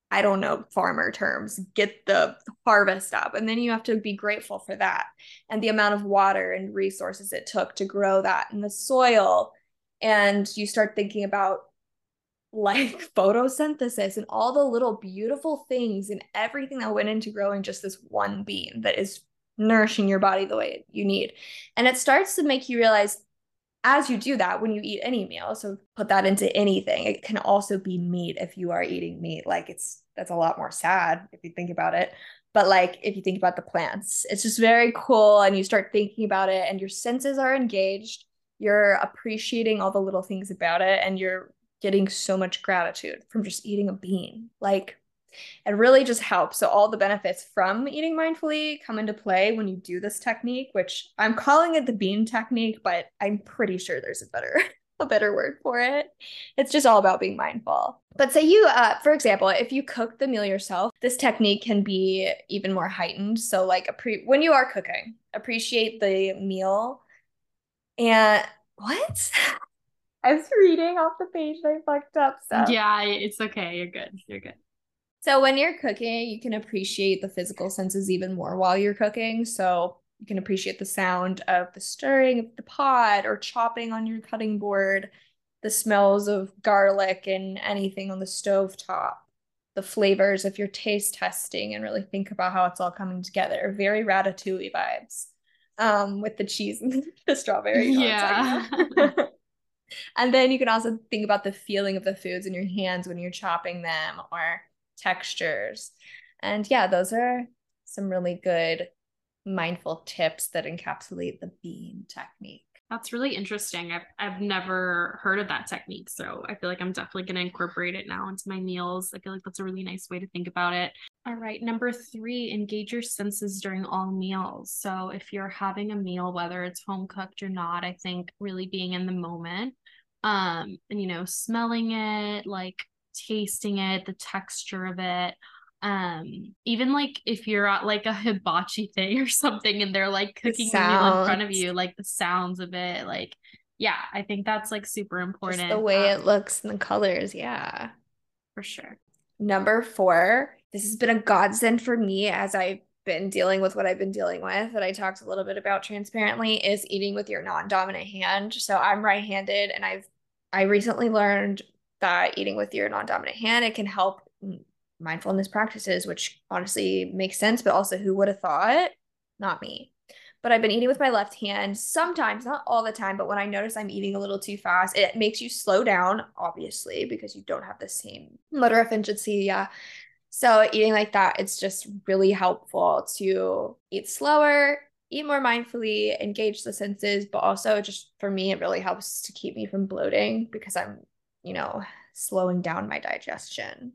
I don't know, farmer terms, get the harvest up. And then you have to be grateful for that and the amount of water and resources it took to grow that in the soil. And you start thinking about like photosynthesis and all the little beautiful things and everything that went into growing just this one bean that is nourishing your body the way you need. And it starts to make you realize as you do that, when you eat any meal, so put that into anything. It can also be meat if you are eating meat. Like it's, that's a lot more sad if you think about it. But like, if you think about the plants, it's just very cool. And you start thinking about it and your senses are engaged. You're appreciating all the little things about it. And you're getting so much gratitude from just eating a bean. Like, it really just helps. So all the benefits from eating mindfully come into play when you do this technique, which I'm calling it the bean technique, but I'm pretty sure there's a better, a better word for it. It's just all about being mindful. But say you, uh, for example, if you cook the meal yourself, this technique can be even more heightened. So like a pre- when you are cooking, appreciate the meal. And what? I was reading off the page that I fucked up. So. Yeah, it's okay. You're good. You're good. So when you're cooking, you can appreciate the physical senses even more while you're cooking. So you can appreciate the sound of the stirring of the pot or chopping on your cutting board, the smells of garlic and anything on the stovetop, the flavors if you're taste testing and really think about how it's all coming together. Very Ratatouille vibes um, with the cheese and the strawberry. Yeah. And then you can also think about the feeling of the foods in your hands when you're chopping them or textures. And yeah, those are some really good mindful tips that encapsulate the bean technique. That's really interesting. I've, I've never heard of that technique. So I feel like I'm definitely going to incorporate it now into my meals. I feel like that's a really nice way to think about it. All right. Number three, engage your senses during all meals. So if you're having a meal, whether it's home cooked or not, I think really being in the moment, um, and, you know, smelling it, like tasting it, the texture of it, um even like if you're at like a hibachi thing or something and they're like cooking the meal in front of you, like the sounds of it, like yeah, I think that's like super important. Just the way um, it looks and the colors. Yeah, for sure. Number four, this has been a godsend for me as I've been dealing with what I've been dealing with that I talked a little bit about transparently, is eating with your non-dominant hand. So I'm right-handed and I've I recently learned that eating with your non-dominant hand, it can help mindfulness practices, which honestly makes sense, but also who would have thought? Not me. But I've been eating with my left hand sometimes, not all the time, but when I notice I'm eating a little too fast, it makes you slow down, obviously, because you don't have the same motor efficiency. Yeah. So eating like that, it's just really helpful to eat slower, eat more mindfully, engage the senses, but also just for me, it really helps to keep me from bloating because I'm, you know, slowing down my digestion.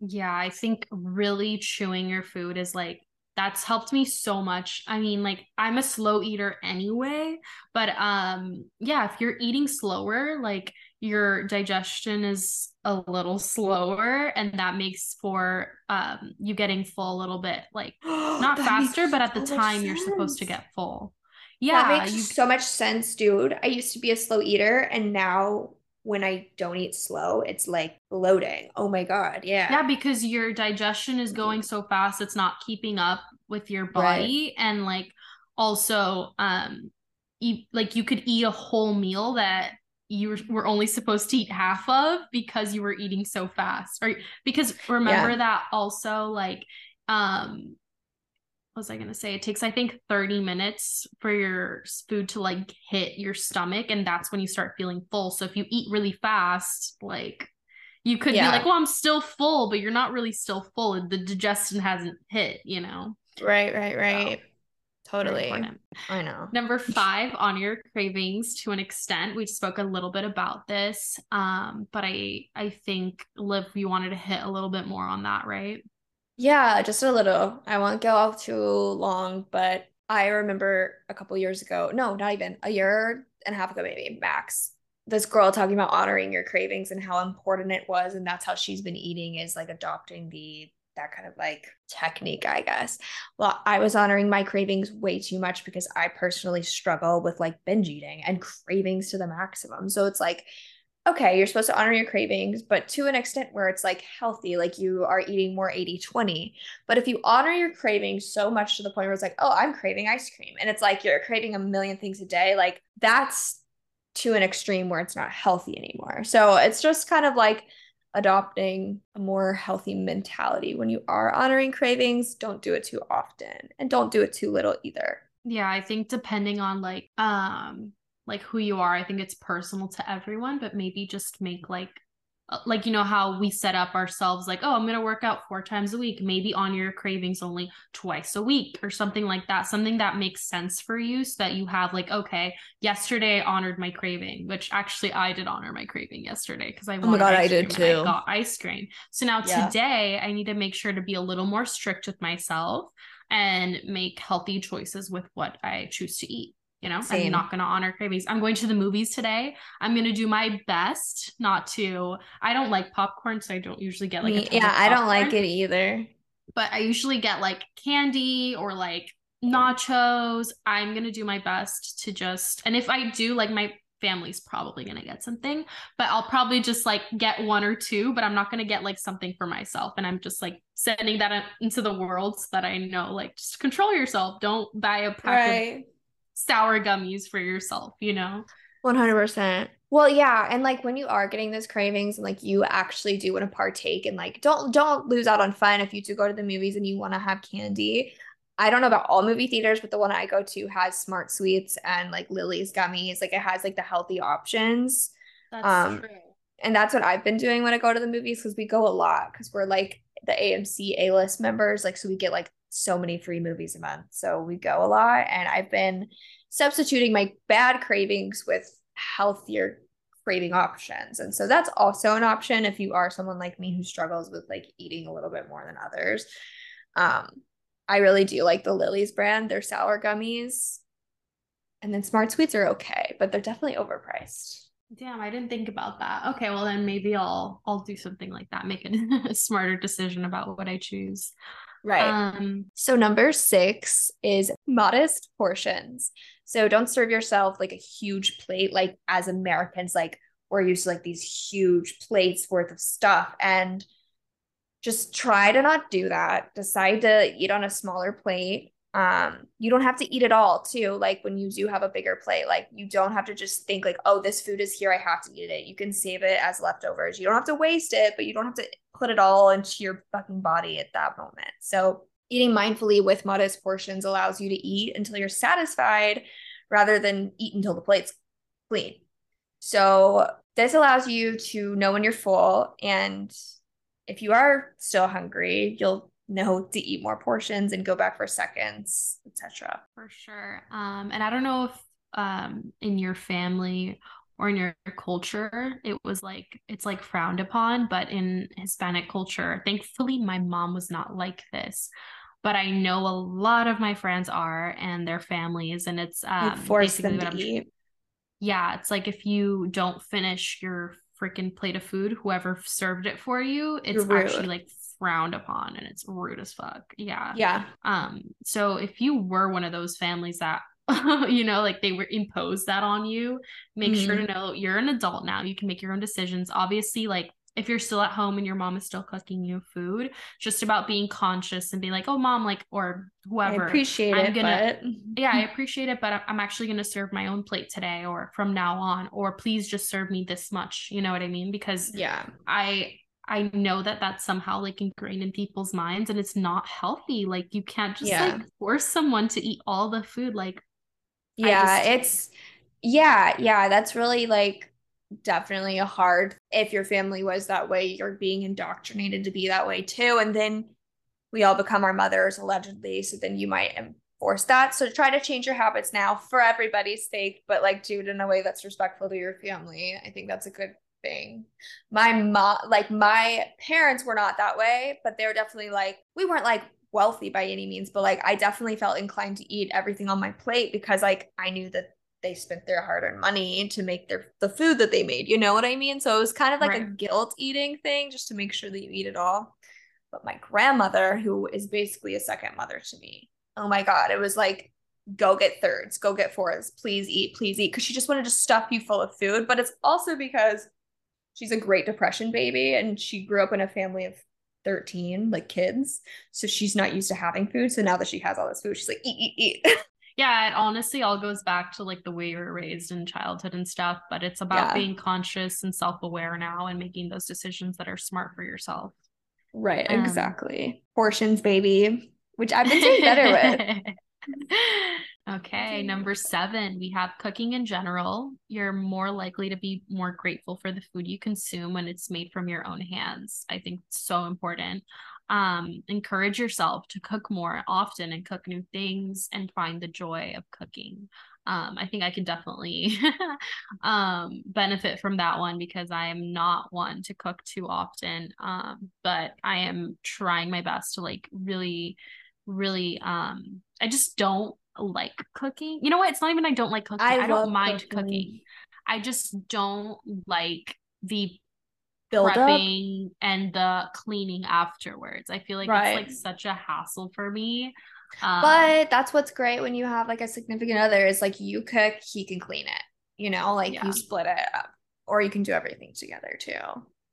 Yeah, I think really chewing your food is like, that's helped me so much. I mean, like I'm a slow eater anyway, but um, yeah, if you're eating slower, like your digestion is a little slower, and that makes for um you getting full a little bit, like not faster, but at the time you're supposed to get full. Yeah, that makes you- so much sense, dude. I used to be a slow eater, and now when I don't eat slow, it's like bloating. Oh my God. Yeah. Yeah. Because your digestion is going so fast. It's not keeping up with your body. Right. And like, also, um, eat, like you could eat a whole meal that you were only supposed to eat half of because you were eating so fast. Or because remember yeah. that also like, um, what was I going to say? It takes, I think, thirty minutes for your food to like hit your stomach. And that's when you start feeling full. So if you eat really fast, like you could yeah. be like, well, I'm still full, but you're not really still full. The digestion hasn't hit, you know? Right, right, right. So, totally. I know. Number five, honor your cravings to an extent. We spoke a little bit about this. Um, but I, I think Liv, you wanted to hit a little bit more on that, right? Yeah, just a little. I won't go off too long, but I remember a couple years ago, no, not even a year and a half ago, maybe max, this girl talking about honoring your cravings and how important it was. And that's how she's been eating, is like adopting the, that kind of like technique, I guess. Well, I was honoring my cravings way too much because I personally struggle with like binge eating and cravings to the maximum. So it's like, okay, you're supposed to honor your cravings, but to an extent where it's like healthy, like you are eating more eighty twenty. But if you honor your cravings so much to the point where it's like, oh, I'm craving ice cream, and it's like you're craving a million things a day, like that's to an extreme where it's not healthy anymore. So it's just kind of like adopting a more healthy mentality when you are honoring cravings. Don't do it too often, and don't do it too little either. Yeah, I think depending on like, um, like who you are, I think it's personal to everyone, but maybe just make like, like, you know, how we set up ourselves, like, oh, I'm going to work out four times a week, maybe on your cravings only twice a week or something like that. Something that makes sense for you so that you have like, okay, yesterday I honored my craving, which actually I did honor my craving yesterday because I wanted oh my God, ice I did cream too. I got ice cream. So now yeah. today I need to make sure to be a little more strict with myself and make healthy choices with what I choose to eat. You know, same. I'm not going to honor cravings. I'm going to the movies today. I'm going to do my best not to. I don't like popcorn, so I don't usually get like a ton yeah, of popcorn, I don't like it either. But I usually get like candy or like nachos. I'm going to do my best to just, and if I do, like my family's probably going to get something, but I'll probably just like get one or two, but I'm not going to get like something for myself. And I'm just like sending that into the world so that I know, like, just control yourself. Don't buy a pack right. of sour gummies for yourself, you know? one hundred percent. Well, yeah. And like when you are getting those cravings and like you actually do want to partake, and like, don't, don't lose out on fun. If you do go to the movies and you want to have candy, I don't know about all movie theaters, but the one I go to has Smart Sweets and like Lily's gummies. Like it has like the healthy options. That's um, true. And that's what I've been doing when I go to the movies, because we go a lot because we're like the A M C A-list members. Like, so we get like so many free movies a month. So we go a lot, and I've been substituting my bad cravings with healthier craving options. And so that's also an option if you are someone like me who struggles with like eating a little bit more than others. Um, I really do like the Lily's brand, their sour gummies. And then Smart Sweets are okay, but they're definitely overpriced. Damn, I didn't think about that. Okay, well then maybe I'll I'll do something like that, make a smarter decision about what I choose. Right. Um, so number six is modest portions. So don't serve yourself like a huge plate. Like as Americans, like we're used to like these huge plates worth of stuff, and just try to not do that. Decide to eat on a smaller plate. Um, you don't have to eat it all too. Like when you do have a bigger plate, like you don't have to just think like, oh, this food is here, I have to eat it. You can save it as leftovers. You don't have to waste it, but you don't have to put it all into your fucking body at that moment. So eating mindfully with modest portions allows you to eat until you're satisfied rather than eat until the plate's clean. So this allows you to know when you're full, and if you are still hungry, you'll know to eat more portions and go back for seconds, et cetera. For sure. Um, and I don't know if um, in your family or in your culture, it was like, it's like frowned upon, but in Hispanic culture, thankfully my mom was not like this, but I know a lot of my friends are and their families, and it's um, basically what I'm trying. Yeah. It's like, if you don't finish your freaking plate of food, whoever served it for you, it's actually like frowned upon and it's rude as fuck. Yeah. Yeah. Um, so if you were one of those families that, you know, like they were imposed that on you, make mm-hmm. sure to know you're an adult now. You can make your own decisions. Obviously, like if you're still at home and your mom is still cooking you food, just about being conscious and being like, oh, mom, like, or whoever. I appreciate I'm it. Gonna, but... Yeah, I appreciate it, but I'm actually going to serve my own plate today or from now on, or please just serve me this much. You know what I mean? Because yeah, I... I know that that's somehow like ingrained in people's minds and it's not healthy. Like you can't just yeah. like force someone to eat all the food. Like, yeah, just- it's, yeah, yeah. That's really like definitely a hard, if your family was that way, you're being indoctrinated to be that way too. And then we all become our mothers allegedly. So then you might enforce that. So try to change your habits now for everybody's sake, but like do it in a way that's respectful to your family. I think that's a good thing. My mom, like my parents were not that way, but they were definitely like, we weren't like wealthy by any means, but like I definitely felt inclined to eat everything on my plate because like I knew that they spent their hard-earned money to make their the food that they made, you know what I mean? So it was kind of like right. a guilt eating thing just to make sure that you eat it all. But my grandmother, who is basically a second mother to me, oh my god, it was like, go get thirds, go get fourths, please eat, please eat, because she just wanted to stuff you full of food. But it's also because she's a Great Depression baby and she grew up in a family of thirteen, like kids. So she's not used to having food. So now that she has all this food, she's like, eat, eat, eat. Yeah, it honestly all goes back to like the way you were raised in childhood and stuff. But it's about yeah. being conscious and self-aware now and making those decisions that are smart for yourself. Right, um, exactly. Portions, baby, which I've been doing better with. Okay, number seven, we have cooking in general. You're more likely to be more grateful for the food you consume when it's made from your own hands. I think it's so important. Um, encourage yourself to cook more often and cook new things and find the joy of cooking. Um, I think I can definitely um, benefit from that one because I am not one to cook too often, um, but I am trying my best to like really, really, um, I just don't like cooking. You know what? It's not even I don't like cooking. I, I don't mind cooking. cooking. I just don't like the Build prepping up. and the cleaning afterwards. I feel like right. it's like such a hassle for me. Um, but that's what's great when you have like a significant other is like you cook, he can clean it. You know, like yeah. you split it up, or you can do everything together too.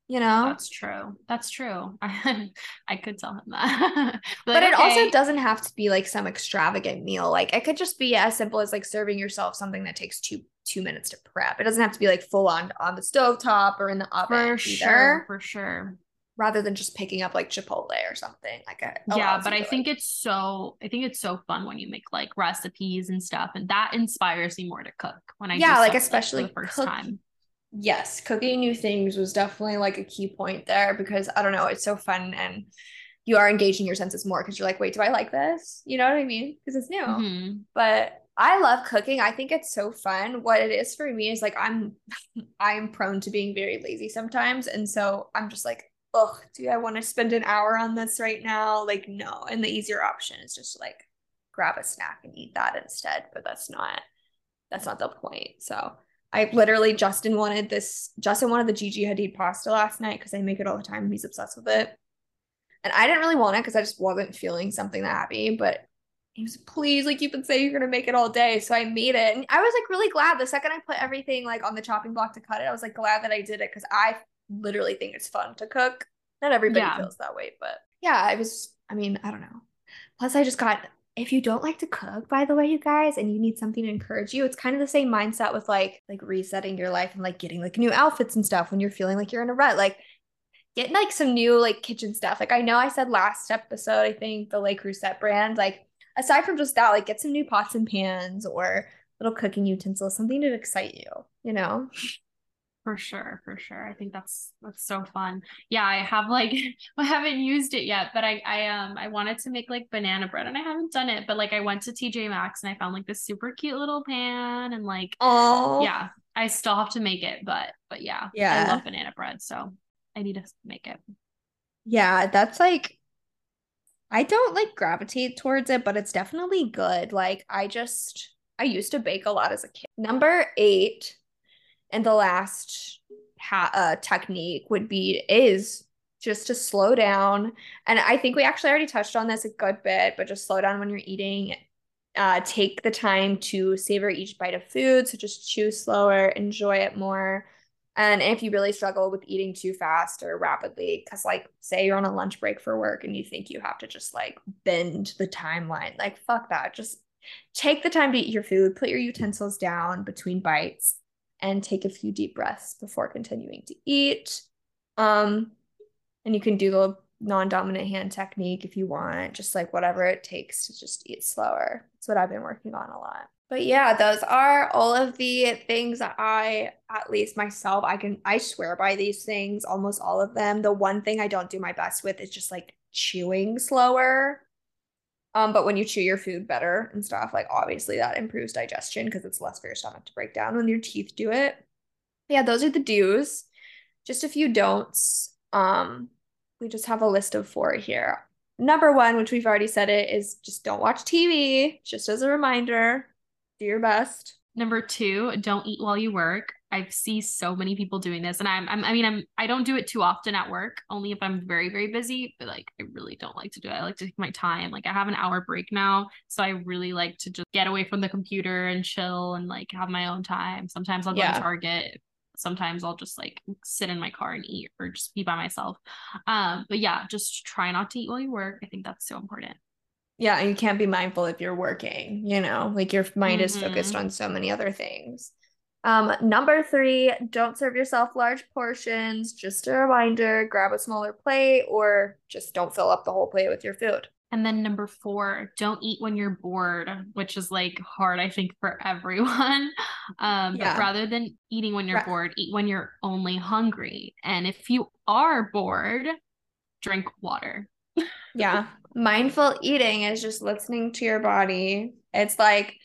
You know, that's true. That's true. I, I could tell him that, but, but it okay. also doesn't have to be like some extravagant meal. Like it could just be as simple as like serving yourself something that takes two, two minutes to prep. It doesn't have to be like full on, on the stovetop or in the oven. For either. sure. For sure. Rather than just picking up like Chipotle or something like that. Yeah. But I like. think it's so, I think it's so fun when you make like recipes and stuff, and that inspires me more to cook when I yeah, do like especially like for the first cook- time. Yes, cooking new things was definitely like a key point there because I don't know, it's so fun and you are engaging your senses more because you're like, wait, do I like this? You know what I mean? Because it's new. Mm-hmm. But I love cooking. I think it's so fun. What it is for me is like I'm I'm prone to being very lazy sometimes, and so I'm just like, ugh, do I want to spend an hour on this right now? Like, no. And the easier option is just like grab a snack and eat that instead. But that's not that's not the point. So I literally, Justin wanted this, Justin wanted the Gigi Hadid pasta last night because I make it all the time and he's obsessed with it. And I didn't really want it because I just wasn't feeling something that happy, but he was, please, like you've been saying you're going to make it all day. So I made it. And I was like really glad the second I put everything like on the chopping block to cut it, I was like glad that I did it because I literally think it's fun to cook. Not everybody yeah. feels that way, but yeah, I was, I mean, I don't know. Plus I just got, if you don't like to cook, by the way, you guys, and you need something to encourage you, it's kind of the same mindset with like like resetting your life and like getting like new outfits and stuff when you're feeling like you're in a rut. Like get like some new like kitchen stuff. Like I know I said last episode, I think the Le Creuset brand, like aside from just that, like get some new pots and pans or little cooking utensils, something to excite you, you know? For sure, for sure. I think that's that's so fun. Yeah, I have like I haven't used it yet, but I I um I wanted to make like banana bread and I haven't done it. But like I went to T J Maxx and I found like this super cute little pan and like oh yeah, I still have to make it, but but yeah, yeah, I love banana bread, so I need to make it. Yeah, that's like I don't like gravitate towards it, but it's definitely good. Like I just I used to bake a lot as a kid. Number eight. And the last ha- uh, technique would be is just to slow down. And I think we actually already touched on this a good bit, but just slow down when you're eating. Uh, take the time to savor each bite of food. So just chew slower, enjoy it more. And if you really struggle with eating too fast or rapidly, because like say you're on a lunch break for work and you think you have to just like bend the timeline, like fuck that. Just take the time to eat your food, put your utensils down between bites, and take a few deep breaths before continuing to eat. Um, and you can do the non-dominant hand technique if you want, just like whatever it takes to just eat slower. That's what I've been working on a lot. But yeah, those are all of the things that I, at least myself, I can, I swear by these things, almost all of them. The one thing I don't do my best with is just like chewing slower. Um, but when you chew your food better and stuff, like obviously that improves digestion because it's less for your stomach to break down when your teeth do it. Yeah, those are the do's. Just a few don'ts. Um, we just have a list of four here. Number one, which we've already said it, is just don't watch T V. Just as a reminder, do your best. Number two, don't eat while you work. I see so many people doing this, and I'm, I'm I mean, I'm, I don't do it too often at work, only if I'm very, very busy, but like, I really don't like to do it. I like to take my time. Like I have an hour break now. So I really like to just get away from the computer and chill and like have my own time. Sometimes I'll go yeah. to Target. Sometimes I'll just like sit in my car and eat or just be by myself. Um, but yeah, just try not to eat while you work. I think that's so important. Yeah. And you can't be mindful if you're working, you know, like your mind mm-hmm. is focused on so many other things. Um, number three, don't serve yourself large portions. Just a reminder, grab a smaller plate or just don't fill up the whole plate with your food. And then number four, don't eat when you're bored, which is like hard, I think, for everyone. Um, yeah. But rather than eating when you're right. bored, eat when you're only hungry. And if you are bored, drink water. Yeah. Mindful eating is just listening to your body. It's like,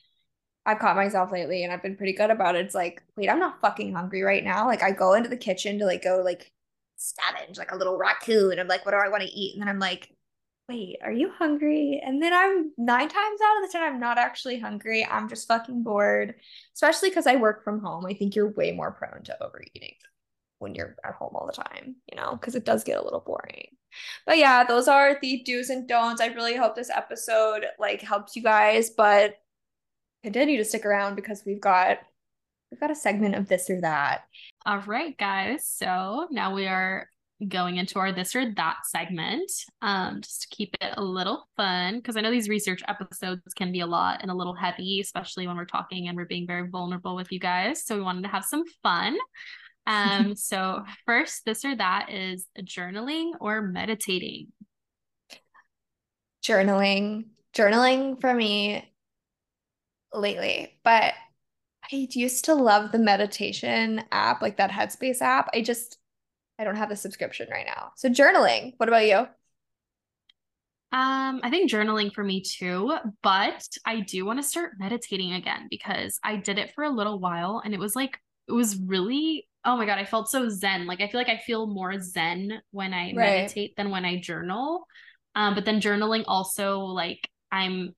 I've caught myself lately and I've been pretty good about it. It's like, wait, I'm not fucking hungry right now. Like I go into the kitchen to like go like scavenge like a little raccoon. I'm like, what do I want to eat? And then I'm like, wait, are you hungry? And then I'm nine times out of the ten, I'm not actually hungry. I'm just fucking bored, especially because I work from home. I think you're way more prone to overeating when you're at home all the time, you know, because it does get a little boring. But yeah, those are the do's and don'ts. I really hope this episode like helps you guys, but continue to stick around because we've got we've got a segment of this or that. All right, guys. So now we are going into our this or that segment, um, just to keep it a little fun because I know these research episodes can be a lot and a little heavy, especially when we're talking and we're being very vulnerable with you guys. So we wanted to have some fun. Um, so first, this or that is journaling or meditating. Journaling, journaling for me. Lately, but I used to love the meditation app, like that Headspace app. I just, I don't have the subscription right now. So journaling, what about you? Um, I think journaling for me too, but I do want to start meditating again because I did it for a little while and it was like, it was really, oh my God, I felt so zen. Like, I feel like I feel more zen when I right. meditate than when I journal. Um, but then journaling also like I'm,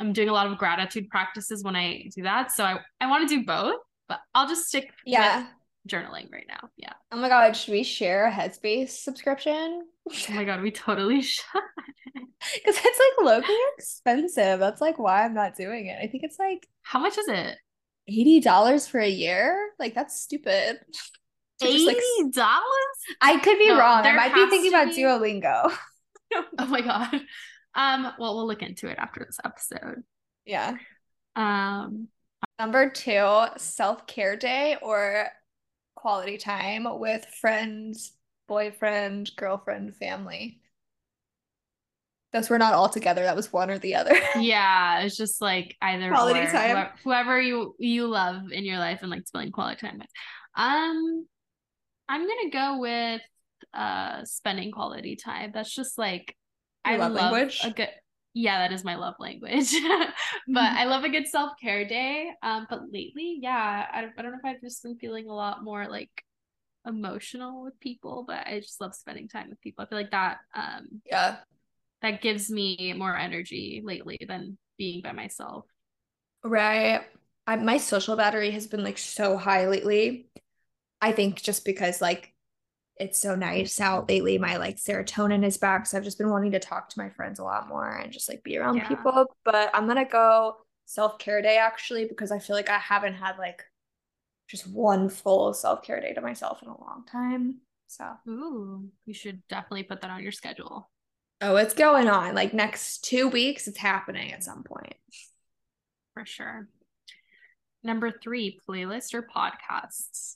I'm doing a lot of gratitude practices when I do that. So I, I want to do both, but I'll just stick yeah. with journaling right now. Yeah. Oh my God. Should we share a Headspace subscription? Oh my God. We totally should. Cause it's like locally expensive. That's like why I'm not doing it. I think it's like, how much is it? eighty dollars for a year. Like that's stupid. eighty dollars? Like, I could be no, wrong. I might be thinking about be... Duolingo. Oh my God. Um, well, we'll look into it after this episode. Yeah. Um, number two, self-care day or quality time with friends, boyfriend, girlfriend, family. Those were not all together. That was one or the other. Yeah. It's just like either quality or, time. Whoever, whoever you, you love in your life and like spending quality time with. Um, I'm going to go with uh, spending quality time. That's just like, Your I love, love language. a good, yeah, that is my love language, but I love a good self-care day. Um, but lately, yeah, I, I don't know if I've just been feeling a lot more like emotional with people, but I just love spending time with people. I feel like that, um, yeah, that gives me more energy lately than being by myself. Right. I, my social battery has been like so high lately. I think just because like it's so nice out lately, my like serotonin is back. So I've just been wanting to talk to my friends a lot more and just like be around yeah. people. But I'm going to go self-care day actually, because I feel like I haven't had like just one full self-care day to myself in a long time. So ooh, you should definitely put that on your schedule. Oh, it's going on. Like next two weeks, it's happening at some point. For sure. Number three, playlists or podcasts.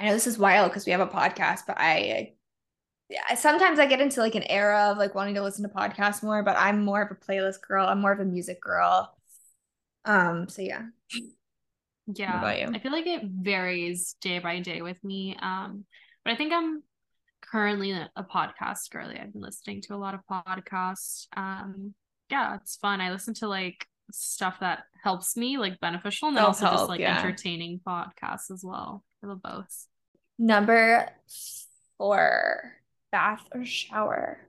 I know this is wild because we have a podcast, but I, I sometimes I get into like an era of like wanting to listen to podcasts more, but I'm more of a playlist girl. I'm more of a music girl. Um. So yeah. Yeah. What about you? I feel like it varies day by day with me. Um. But I think I'm currently a podcast girl. I've been listening to a lot of podcasts. Um. Yeah, it's fun. I listen to like stuff that helps me, like beneficial, and then also help, just like yeah. entertaining podcasts as well. I love both. Number four, bath or shower.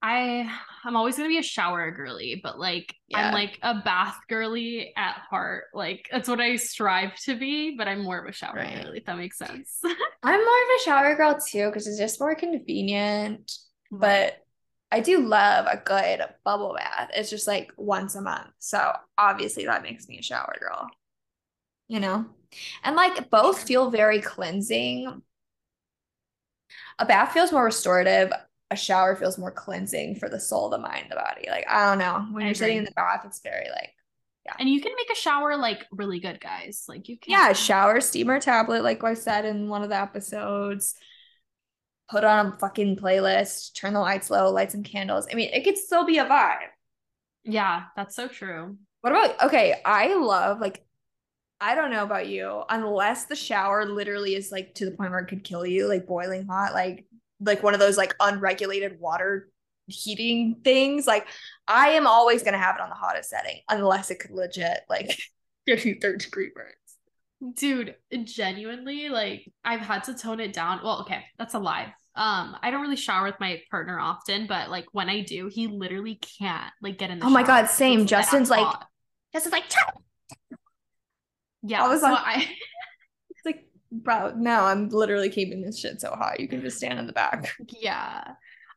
I I'm always gonna be a shower girly, but like yeah. I'm like a bath girly at heart. Like that's what I strive to be, but I'm more of a shower right. girly, if that makes sense. I'm more of a shower girl too, because it's just more convenient. Right. But I do love a good bubble bath. It's just like once a month. So obviously that makes me a shower girl. You know? And like both feel very cleansing. A bath feels more restorative. A shower feels more cleansing for the soul, the mind, the body. Like, I don't know. When I you're agree. sitting in the bath, it's very like, yeah. And you can make a shower like really good, guys. Like you can. Yeah, shower, steamer, tablet, like I said in one of the episodes. Put on a fucking playlist, turn the lights low, light some candles. I mean, it could still be a vibe. Yeah, that's so true. What about, okay, I love like, I don't know about you, unless the shower literally is like to the point where it could kill you, like boiling hot, like like one of those like unregulated water heating things. Like I am always going to have it on the hottest setting unless it could legit like give you third degree burns. Dude, genuinely, like I've had to tone it down. Well, okay, that's a lie. Um, I don't really shower with my partner often, but like when I do, he literally can't like get in the shower. Oh my God, same. It's Justin's like, hot. Justin's like, yeah, I was so like, I... it's like, bro, no, I'm literally keeping this shit so hot. You can just stand in the back. Yeah.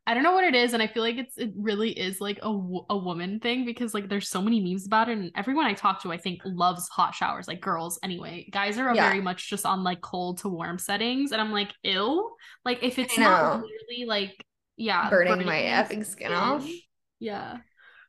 I don't know what it is. And I feel like it's, it really is like a, a woman thing because like there's so many memes about it. And everyone I talk to, I think loves hot showers, like girls anyway. Guys are yeah. very much just on like cold to warm settings. And I'm like, ew. Like if it's not really like, yeah. Burning, burning my effing skin off. Yeah.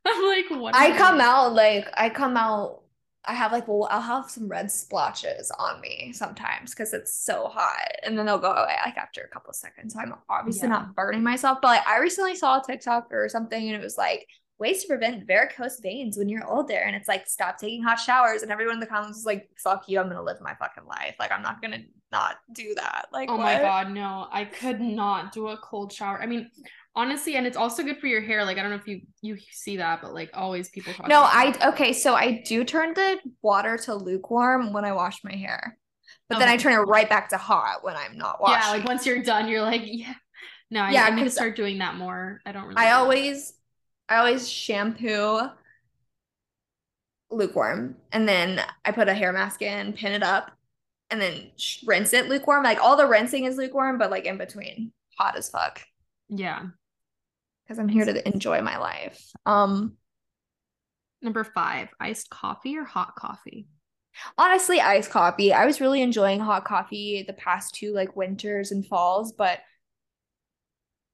I'm like, what? I come out like, I come out. I have like, well, I'll have some red splotches on me sometimes because it's so hot, and then they'll go away like after a couple of seconds. So I'm obviously yeah. not burning myself, but like I recently saw a TikTok or something, and it was like ways to prevent varicose veins when you're older, and it's like stop taking hot showers, and everyone in the comments was like, "Fuck you, I'm gonna live my fucking life. Like I'm not gonna not do that." Like, oh what? My God, no, I could not do a cold shower. I mean. Honestly, and it's also good for your hair. Like, I don't know if you, you see that, but, like, always people talk No, I – okay, so I do turn the water to lukewarm when I wash my hair. But okay. then I turn it right back to hot when I'm not washing. Yeah, like, once you're done, you're like, yeah. No, I, yeah, I need to start doing that more. I don't really – I always – I always shampoo lukewarm. And then I put a hair mask in, pin it up, and then rinse it lukewarm. Like, all the rinsing is lukewarm, but, like, in between, hot as fuck. Yeah. Because I'm here to enjoy my life. Um, Number five, iced coffee or hot coffee? Honestly, iced coffee. I was really enjoying hot coffee the past two, like, winters and falls. But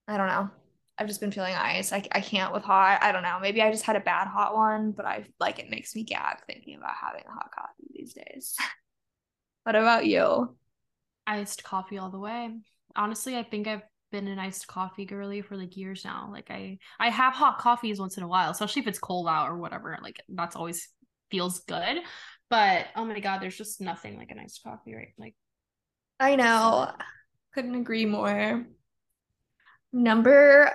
I don't know. I've just been feeling ice. I, I can't with hot. I don't know. Maybe I just had a bad hot one. But I like it makes me gag thinking about having a hot coffee these days. What about you? Iced coffee all the way. Honestly, I think I've been an iced coffee girly for like years now. Like I I have hot coffees once in a while, especially if it's cold out or whatever. Like that's always feels good. But oh my God, there's just nothing like an iced coffee, right? Like, I know. Couldn't agree more. Number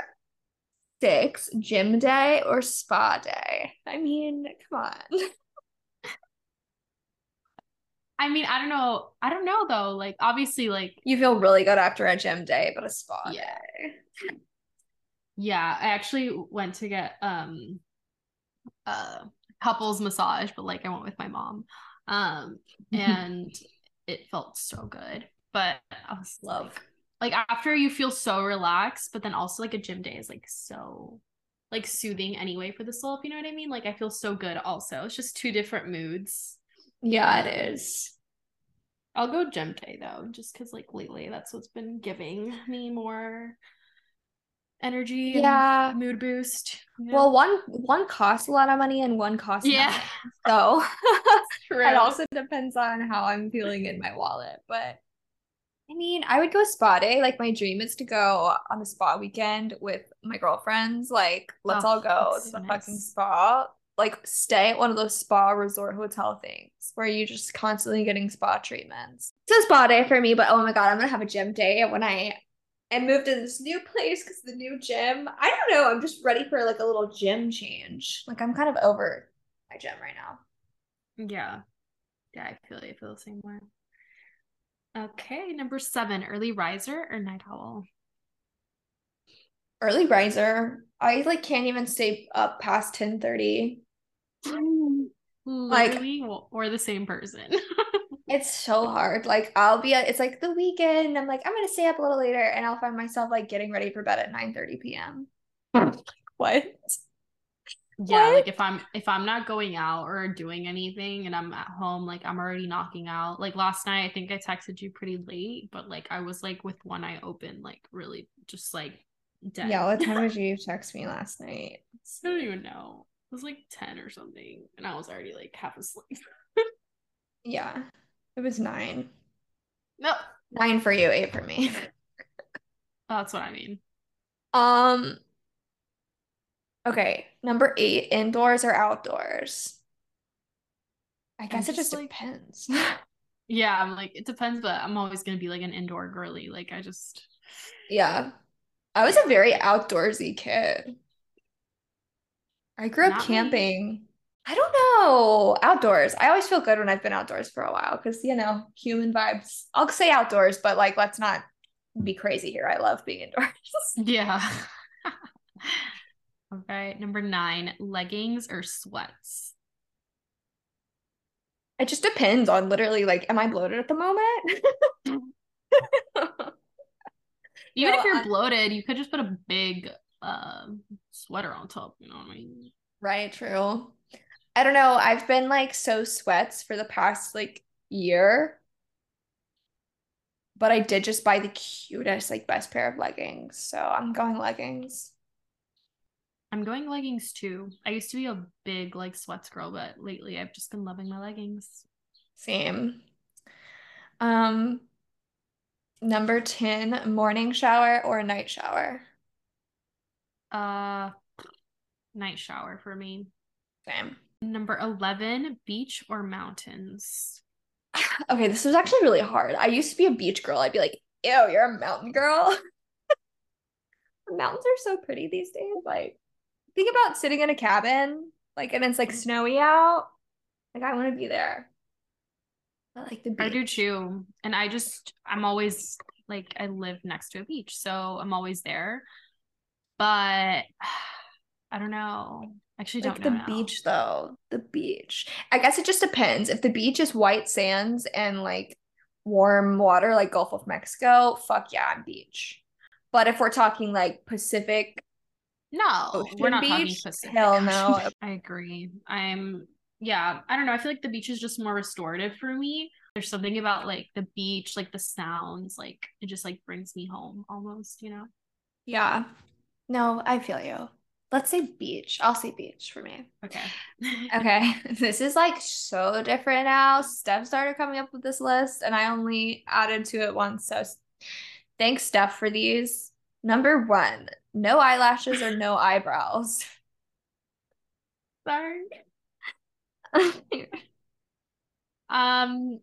six, gym day or spa day? I mean, come on. I mean, I don't know. I don't know though. Like, obviously, like, you feel really good after a gym day, but a spa yeah. day. Yeah, I actually went to get um a couples massage, but like I went with my mom. Um and it felt so good. But I was love like, like after you feel so relaxed, but then also like a gym day is like so like soothing anyway for the soul, if you know what I mean. Like I feel so good also. It's just two different moods. Yeah, it is. I'll go gym day though, just because like lately that's what's been giving me more energy yeah and mood boost, you know? Well, one one costs a lot of money and one costs yeah nothing. So it also depends on how I'm feeling in my wallet. But I mean, I would go spa day. Like my dream is to go on the spa weekend with my girlfriends. Like let's oh, all go to the nice. fucking spa. Like stay at one of those spa resort hotel things where you're just constantly getting spa treatments. It's a spa day for me, but oh my God, I'm gonna have a gym day when I And moved to this new place because the new gym. I don't know. I'm just ready for like a little gym change. Like I'm kind of over my gym right now. Yeah. Yeah, I feel I feel the same way. Okay, number seven, early riser or night owl? Early riser. I like can't even stay up past ten thirty. Like we're the same person. It's so hard. Like, I'll be, it's like the weekend. I'm like, I'm going to stay up a little later. And I'll find myself like getting ready for bed at nine thirty p.m. What? Yeah. What? Like if I'm, if I'm not going out or doing anything and I'm at home, like I'm already knocking out. Like last night, I think I texted you pretty late, but like I was like with one eye open, like really just like dead. Yeah. What time did you text me last night? I don't even know. It was like ten or something. And I was already like half asleep. Yeah. It was nine. No. Nope. Nine for you, eight for me. Oh, that's what I mean. Um. Okay. Number eight, indoors or outdoors? I guess I'm it just like, depends. Yeah, I'm like, it depends, but I'm always going to be like an indoor girly. Like, I just. Yeah. I was a very outdoorsy kid. I grew Not up camping. Me. I don't know. Outdoors. I always feel good when I've been outdoors for a while because, you know, human vibes. I'll say outdoors, but like, let's not be crazy here. I love being indoors. Yeah. All right. Number nine, leggings or sweats? It just depends on literally like, am I bloated at the moment? Even no, if you're I- bloated, you could just put a big uh, sweater on top. You know what I mean? Right. True. I don't know. I've been like so sweats for the past like year, but I did just buy the cutest, like best pair of leggings. So I'm going leggings. I'm going leggings too. I used to be a big like sweats girl, but lately I've just been loving my leggings. Same. Um, number ten, morning shower or night shower? Uh, night shower for me. Same. Number eleven, beach or mountains? Okay, this was actually really hard. I used to be a beach girl. I'd be like, ew, you're a mountain girl. Mountains are so pretty these days. Like, think about sitting in a cabin, like, and it's, like, snowy out. Like, I want to be there. I like the beach. I do, too. And I just, I'm always, like, I live next to a beach, so I'm always there. But I don't know. Actually, don't like know the now. Beach though. The beach. I guess it just depends. If the beach is white sands and like warm water, like Gulf of Mexico, fuck yeah, I'm beach. But if we're talking like Pacific, no, Ocean we're not beach, talking Pacific. Hell no. I agree. I'm yeah. I don't know. I feel like the beach is just more restorative for me. There's something about like the beach, like the sounds, like it just like brings me home almost. You know? Yeah. No, I feel you. Let's say beach. I'll say beach for me. Okay. Okay. This is like so different now. Steph started coming up with this list and I only added to it once. So thanks, Steph, for these. Number one, no eyelashes or no eyebrows. Sorry. Um,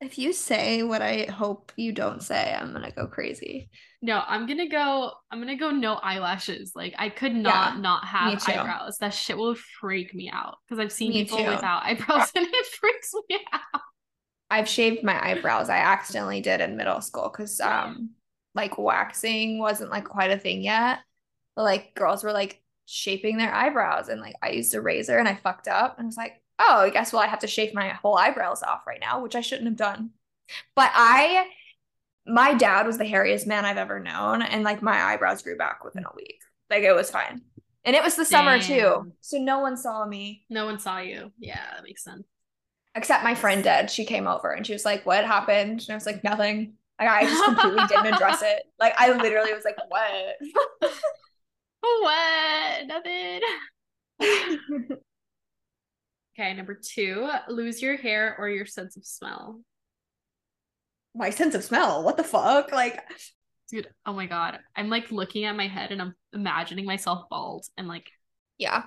if you say what I hope you don't say, I'm going to go crazy. No, I'm going to go, I'm going to go no eyelashes. Like I could not yeah, not have eyebrows. That shit will freak me out because I've seen me people too. without eyebrows and it freaks me out. I've shaved my eyebrows. I accidentally did in middle school because um, like waxing wasn't like quite a thing yet. But like girls were like shaping their eyebrows and like I used a razor and I fucked up and I was like, oh, I guess well I have to shave my whole eyebrows off right now, which I shouldn't have done. But I, my dad was the hairiest man I've ever known, and like my eyebrows grew back within a week. Like it was fine, and it was the summer too, so no one saw me. No one saw you. Yeah, that makes sense. Except my friend did. She came over and she was like, "What happened?" And I was like, "Nothing." Like I just completely didn't address it. Like I literally was like, "What?" What? Nothing. Okay, number two, lose your hair or your sense of smell. My sense of smell? What the fuck? Like, dude, oh my God. I'm like looking at my head and I'm imagining myself bald and like. Yeah.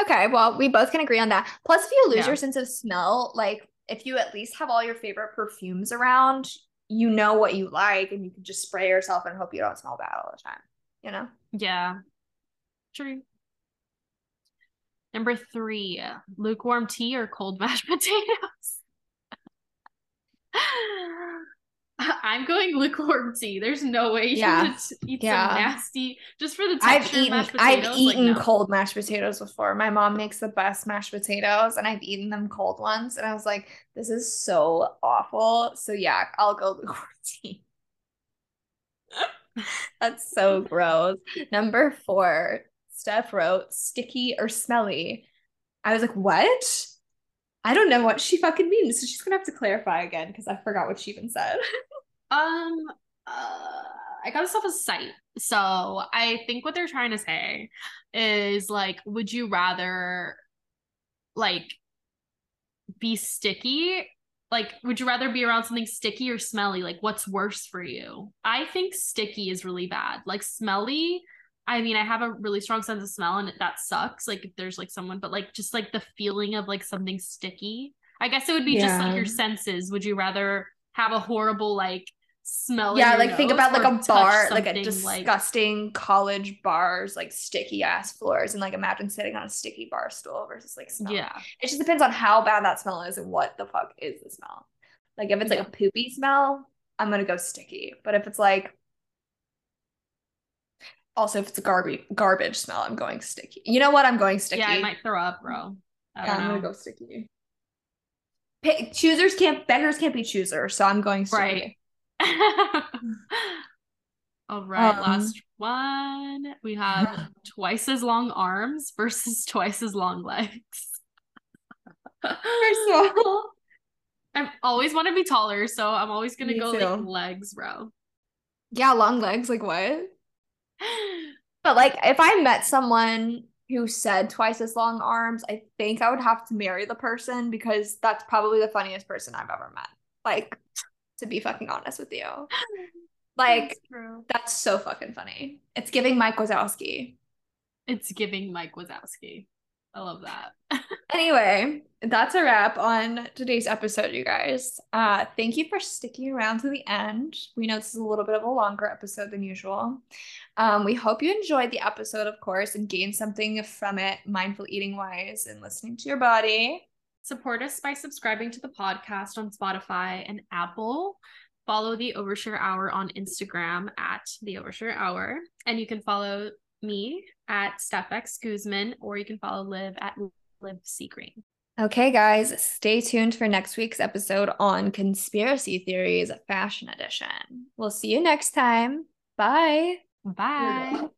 Okay, well, we both can agree on that. Plus, if you lose yeah. your sense of smell, like if you at least have all your favorite perfumes around, you know what you like and you can just spray yourself and hope you don't smell bad all the time, you know? Yeah. True. Number three, lukewarm tea or cold mashed potatoes? I'm going lukewarm tea. There's no way you yeah. should eat yeah. some nasty, just for the texture I've eaten, mashed potatoes. I've eaten like, no. cold mashed potatoes before. My mom makes the best mashed potatoes, and I've eaten them cold ones, and I was like, this is so awful. So yeah, I'll go lukewarm tea. That's so gross. Number four. Steph wrote sticky or smelly. I was like, what? I don't know what she fucking means. So she's gonna have to clarify again because I forgot what she even said. um, uh, I got this off a site, so I think what they're trying to say is like, would you rather like be sticky? Like, would you rather be around something sticky or smelly? Like, what's worse for you? I think sticky is really bad. Like, smelly. I mean, I have a really strong sense of smell and that sucks. Like if there's like someone, but like, just like the feeling of like something sticky, I guess it would be yeah. just like your senses. Would you rather have a horrible, like smell? Yeah. Like think about like a bar, like a disgusting like, college bars, like sticky ass floors. And like, imagine sitting on a sticky bar stool versus like smell. Yeah. It just depends on how bad that smell is and what the fuck is the smell. Like if it's like yeah. a poopy smell, I'm going to go sticky. But if it's like, also, if it's a garbage garbage smell, I'm going sticky. You know what? I'm going sticky. Yeah, I might throw up, bro. I yeah, don't I'm know. gonna go sticky. Pick, choosers can't beggars can't be choosers, so I'm going sticky. Right. All right, um, last one. We have twice as long arms versus twice as long legs. First of all, I've always wanted to be taller, so I'm always gonna go too. like legs, bro. Yeah, long legs. Like what? But like if I met someone who said twice as long arms, I think I would have to marry the person because that's probably the funniest person I've ever met. Like, to be fucking honest with you. Like that's, that's so fucking funny. It's giving Mike Wazowski. It's giving Mike Wazowski. I love that. Anyway, that's a wrap on today's episode, you guys. Uh, thank you for sticking around to the end. We know this is a little bit of a longer episode than usual. Um, we hope you enjoyed the episode, of course, and gained something from it, mindful eating-wise and listening to your body. Support us by subscribing to the podcast on Spotify and Apple. Follow The Overshare Hour on Instagram at The Overshare Hour. And you can follow me at stephaniexguzman, or you can follow Liv at LivSeagreen. Okay, guys, stay tuned for next week's episode on Conspiracy Theories Fashion Edition. We'll see you next time. Bye. Bye.